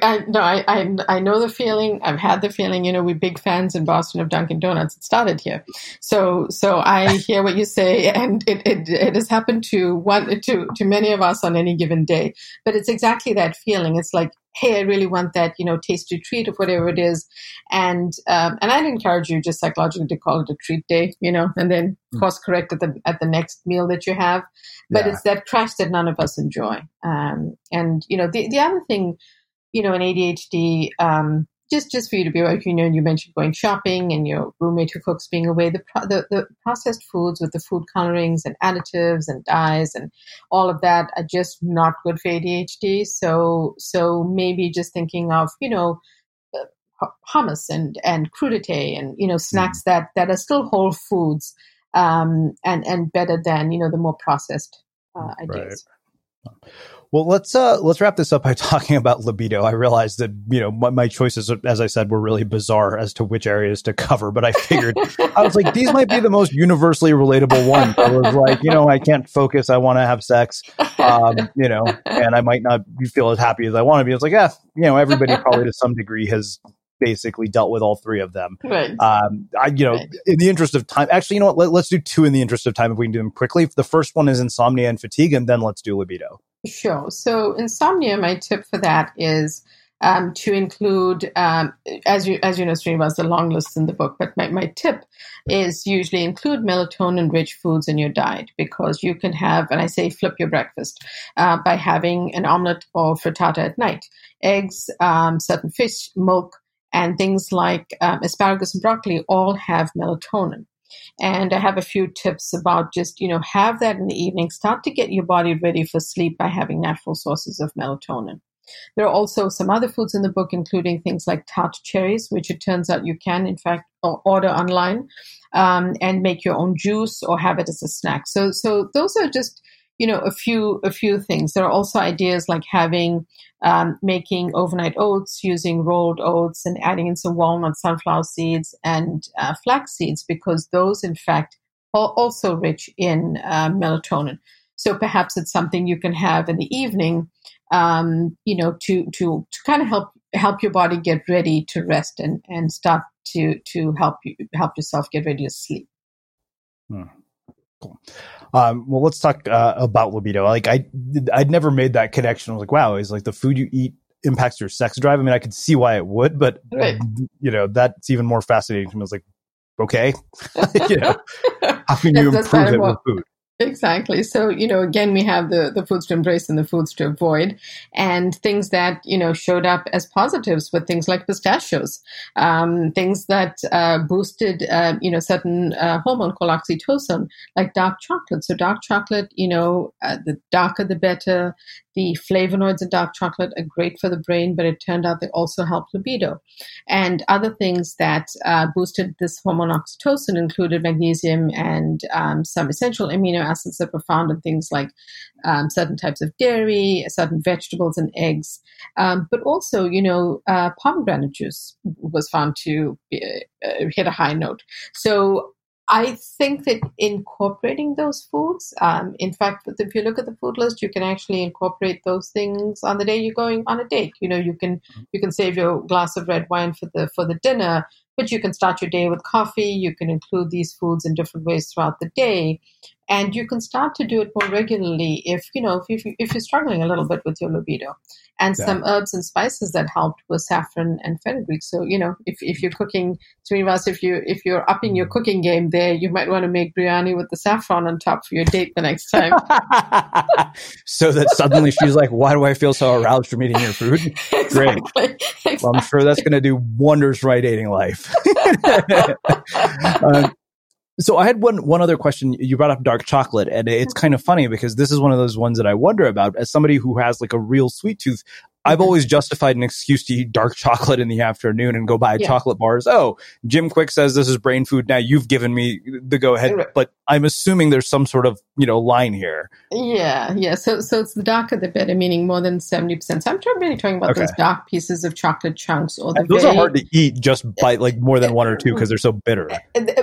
I, no, I, I I know the feeling. I've had the feeling. You know, we're big fans in Boston of Dunkin' Donuts. It started here, so so I hear what you say, and it, it, it has happened to one to to many of us on any given day. But it's exactly that feeling. It's like, hey, I really want that, you know, tasty treat of whatever it is, and um, and I'd encourage you just psychologically to call it a treat day, you know, and then course correct at the at the next meal that you have. But yeah. it's that crash that none of us enjoy. Um, and you know, the the other thing. You know, in A D H D, um, just just for you to be aware, you know, you mentioned going shopping and your roommate who cooks being away, the, pro- the the processed foods with the food colorings and additives and dyes and all of that are just not good for A D H D. So so maybe just thinking of, you know, hummus and, and crudité and, you know, snacks mm-hmm. that, that are still whole foods um, and, and better than, you know, the more processed uh, ideas. Right. Well, let's uh, let's wrap this up by talking about libido. I realized that, you know, my, my choices, as I said, were really bizarre as to which areas to cover. But I figured I was like, these might be the most universally relatable ones. I was like, you know, I can't focus. I want to have sex, um, you know, and I might not feel as happy as I want to be. It's like, yeah, you know, everybody probably to some degree has basically dealt with all three of them. Right. Um, I, you know, right. in the interest of time, actually, you know what? Let, let's do two in the interest of time if we can do them quickly. The first one is insomnia and fatigue, and then let's do libido. Sure. So insomnia, my tip for that is um, to include, um, as you as you know, Srini, was the long list in the book, but my, my tip is usually include melatonin-rich foods in your diet because you can have, and I say flip your breakfast, uh, by having an omelet or frittata at night, eggs, um, certain fish, milk, and things like um, asparagus and broccoli all have melatonin. And I have a few tips about just, you know, have that in the evening. Start to get your body ready for sleep by having natural sources of melatonin. There are also some other foods in the book, including things like tart cherries, which it turns out you can, in fact, order online um, and make your own juice or have it as a snack. So so those are just, you know, a few a few things. There are also ideas like having, um, making overnight oats, using rolled oats and adding in some walnut, sunflower seeds and uh, flax seeds because those, in fact, are also rich in uh, melatonin. So perhaps it's something you can have in the evening, um, you know, to, to, to kind of help help your body get ready to rest and, and start to to help you help yourself get ready to sleep. Hmm. Cool. Um, well, let's talk uh, about libido. Like I, I'd never made that connection. I was like, wow, is like the food you eat impacts your sex drive. I mean, I could see why it would, but right. um, you know, that's even more fascinating to me. I was like, okay, you know, how can you that's, improve that's it with food? Exactly. So, you know, again, we have the, the foods to embrace and the foods to avoid, and things that, you know, showed up as positives with things like pistachios, um, things that uh, boosted, uh, you know, certain uh, hormone called oxytocin, like dark chocolate. So dark chocolate, you know, uh, the darker the better. The flavonoids in dark chocolate are great for the brain, but it turned out they also help libido. And other things that uh, boosted this hormone oxytocin included magnesium and um, some essential amino acids that were found in things like um, certain types of dairy, certain vegetables and eggs. Um, but also, you know, uh, pomegranate juice was found to be, uh, hit a high note. So I think that incorporating those foods, um, in fact, if you look at the food list, you can actually incorporate those things on the day you're going on a date. You know, you can you can save your glass of red wine for the for the dinner, but you can start your day with coffee. You can include these foods in different ways throughout the day. And you can start to do it more regularly if, you know, if, you, if you're struggling a little bit with your libido. And yeah. some herbs and spices that helped were saffron and fenugreek. So, you know, if, if you're cooking, Srinivas, if, you, if you're upping your cooking game there, you might want to make biryani with the saffron on top for your date the next time. So that suddenly she's like, why do I feel so aroused from eating your food? Exactly. Great. Exactly. Well, I'm sure that's going to do wonders for my dating life. um, So I had one one other question. You brought up dark chocolate, and it's kind of funny because this is one of those ones that I wonder about. As somebody who has like a real sweet tooth, I've always justified an excuse to eat dark chocolate in the afternoon and go buy yeah. chocolate bars. Oh, Jim Quick says this is brain food. Now you've given me the go ahead, right. But I'm assuming there's some sort of, you know, line here. Yeah, yeah. So so it's the darker the better, meaning more than seventy percent. So I'm really talking about okay. those dark pieces of chocolate chunks. Or the Those very, are hard to eat just by like more than one or two because they're so bitter.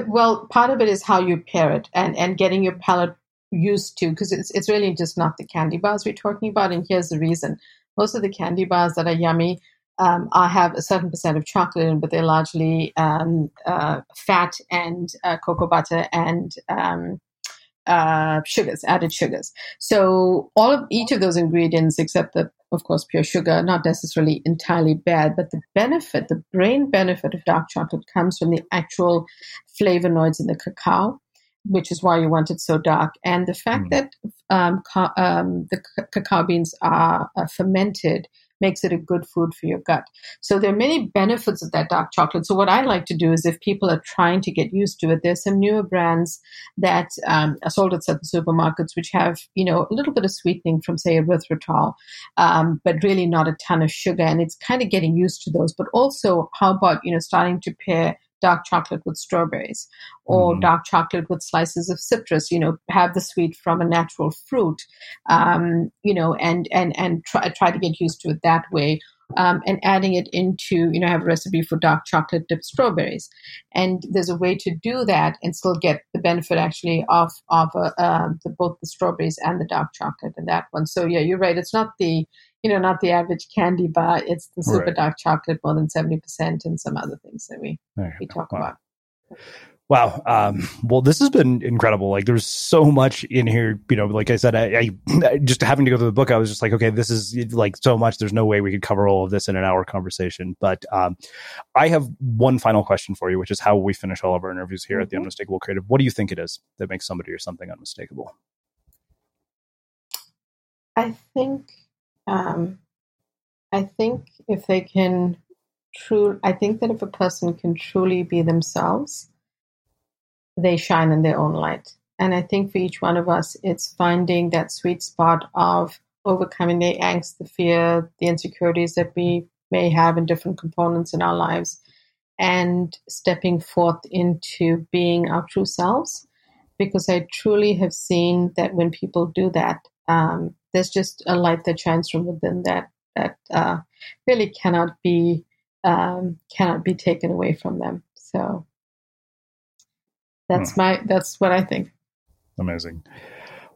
Well, part of it is how you pair it and, and getting your palate used to, because it's it's really just not the candy bars we're talking about. And here's the reason. Most of the candy bars that are yummy um, are, have a certain percent of chocolate in, but they're largely um, uh, fat and uh, cocoa butter and um, uh, sugars, added sugars. So all of each of those ingredients, except the, of course, pure sugar, not necessarily entirely bad, but the benefit, the brain benefit of dark chocolate comes from the actual flavonoids in the cacao, which is why you want it so dark. And the fact mm. that um, ca- um, the c- cacao beans are uh, fermented makes it a good food for your gut. So there are many benefits of that dark chocolate. So what I like to do is if people are trying to get used to it, there's some newer brands that um, are sold at certain supermarkets which have, you know, a little bit of sweetening from, say, erythritol, um, but really not a ton of sugar. And it's kind of getting used to those. But also, how about, you know, starting to pair dark chocolate with strawberries or mm-hmm. dark chocolate with slices of citrus, you know, have the sweet from a natural fruit, um, you know, and, and, and try, try to get used to it that way. Um, and adding it into, you know, I have a recipe for dark chocolate dipped strawberries. And there's a way to do that and still get the benefit actually of, of uh, uh, the, both the strawberries and the dark chocolate in that one. So yeah, you're right. It's not the, you know, not the average candy bar. It's the super right. dark chocolate, more than seventy percent, and some other things that we, we talk wow. about. Wow. Um, well, this has been incredible. Like there's so much in here, you know, like I said, I, I just having to go through the book, I was just like, okay, this is like so much. There's no way we could cover all of this in an hour conversation. But um, I have one final question for you, which is how we finish all of our interviews here mm-hmm. at the Unmistakable Creative. What do you think it is that makes somebody or something unmistakable? I think, um, I think if they can true, I think that if a person can truly be themselves, they shine in their own light. And I think for each one of us, it's finding that sweet spot of overcoming the angst, the fear, the insecurities that we may have in different components in our lives, and stepping forth into being our true selves. Because I truly have seen that when people do that, um, there's just a light that shines from within that that uh, really cannot be um, cannot be taken away from them. So. That's my, that's what I think. Amazing.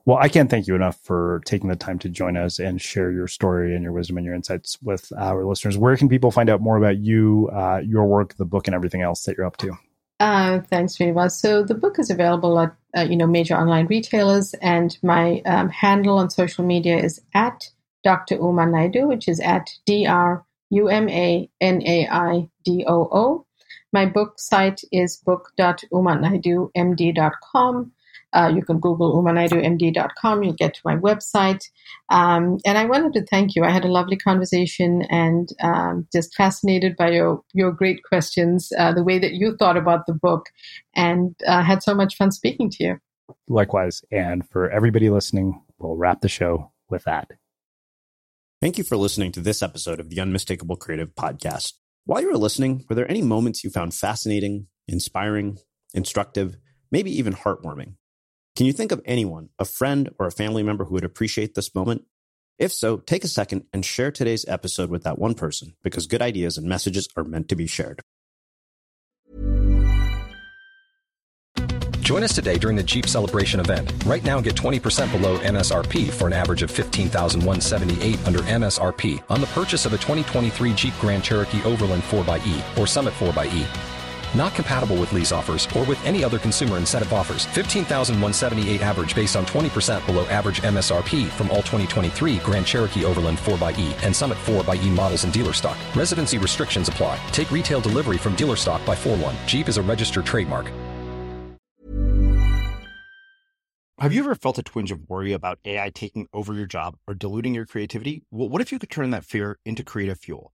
Well, I can't thank you enough for taking the time to join us and share your story and your wisdom and your insights with our listeners. Where can people find out more about you, uh, your work, the book, and everything else that you're up to? Uh, thanks, Srinivas. So the book is available at, uh, you know, major online retailers, and my um, handle on social media is at Doctor Uma Naidoo, which is at D R U M A N A I D O O. My book site is book dot uma naidoo m d dot com. Uh, you can Google uma naidoo m d dot com. You'll get to my website. Um, and I wanted to thank you. I had a lovely conversation and um, just fascinated by your, your great questions, uh, the way that you thought about the book, and uh, had so much fun speaking to you. Likewise. And for everybody listening, we'll wrap the show with that. Thank you for listening to this episode of the Unmistakable Creative Podcast. While you were listening, were there any moments you found fascinating, inspiring, instructive, maybe even heartwarming? Can you think of anyone, a friend or a family member who would appreciate this moment? If so, take a second and share today's episode with that one person, because good ideas and messages are meant to be shared. Join us today during the Jeep Celebration event. Right now, get twenty percent below M S R P for an average of fifteen thousand one hundred seventy-eight dollars under M S R P on the purchase of a twenty twenty-three Jeep Grand Cherokee Overland four by E or Summit four by E. Not compatible with lease offers or with any other consumer incentive offers. fifteen thousand one hundred seventy-eight average based on twenty percent below average M S R P from all twenty twenty-three Grand Cherokee Overland four by E and Summit four by E models in dealer stock. Residency restrictions apply. Take retail delivery from dealer stock by four one. Jeep is a registered trademark. Have you ever felt a twinge of worry about A I taking over your job or diluting your creativity? Well, what if you could turn that fear into creative fuel?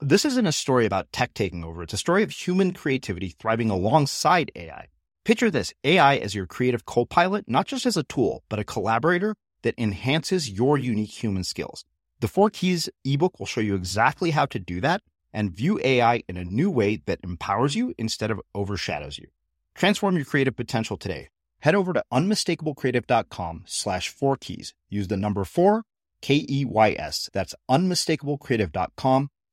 This isn't a story about tech taking over. It's a story of human creativity thriving alongside A I. Picture this, A I as your creative co-pilot, not just as a tool, but a collaborator that enhances your unique human skills. The Four Keys ebook will show you exactly how to do that and view A I in a new way that empowers you instead of overshadows you. Transform your creative potential today. Head over to unmistakablecreative.com slash four keys. Use the number four, K E Y S. That's unmistakablecreative.com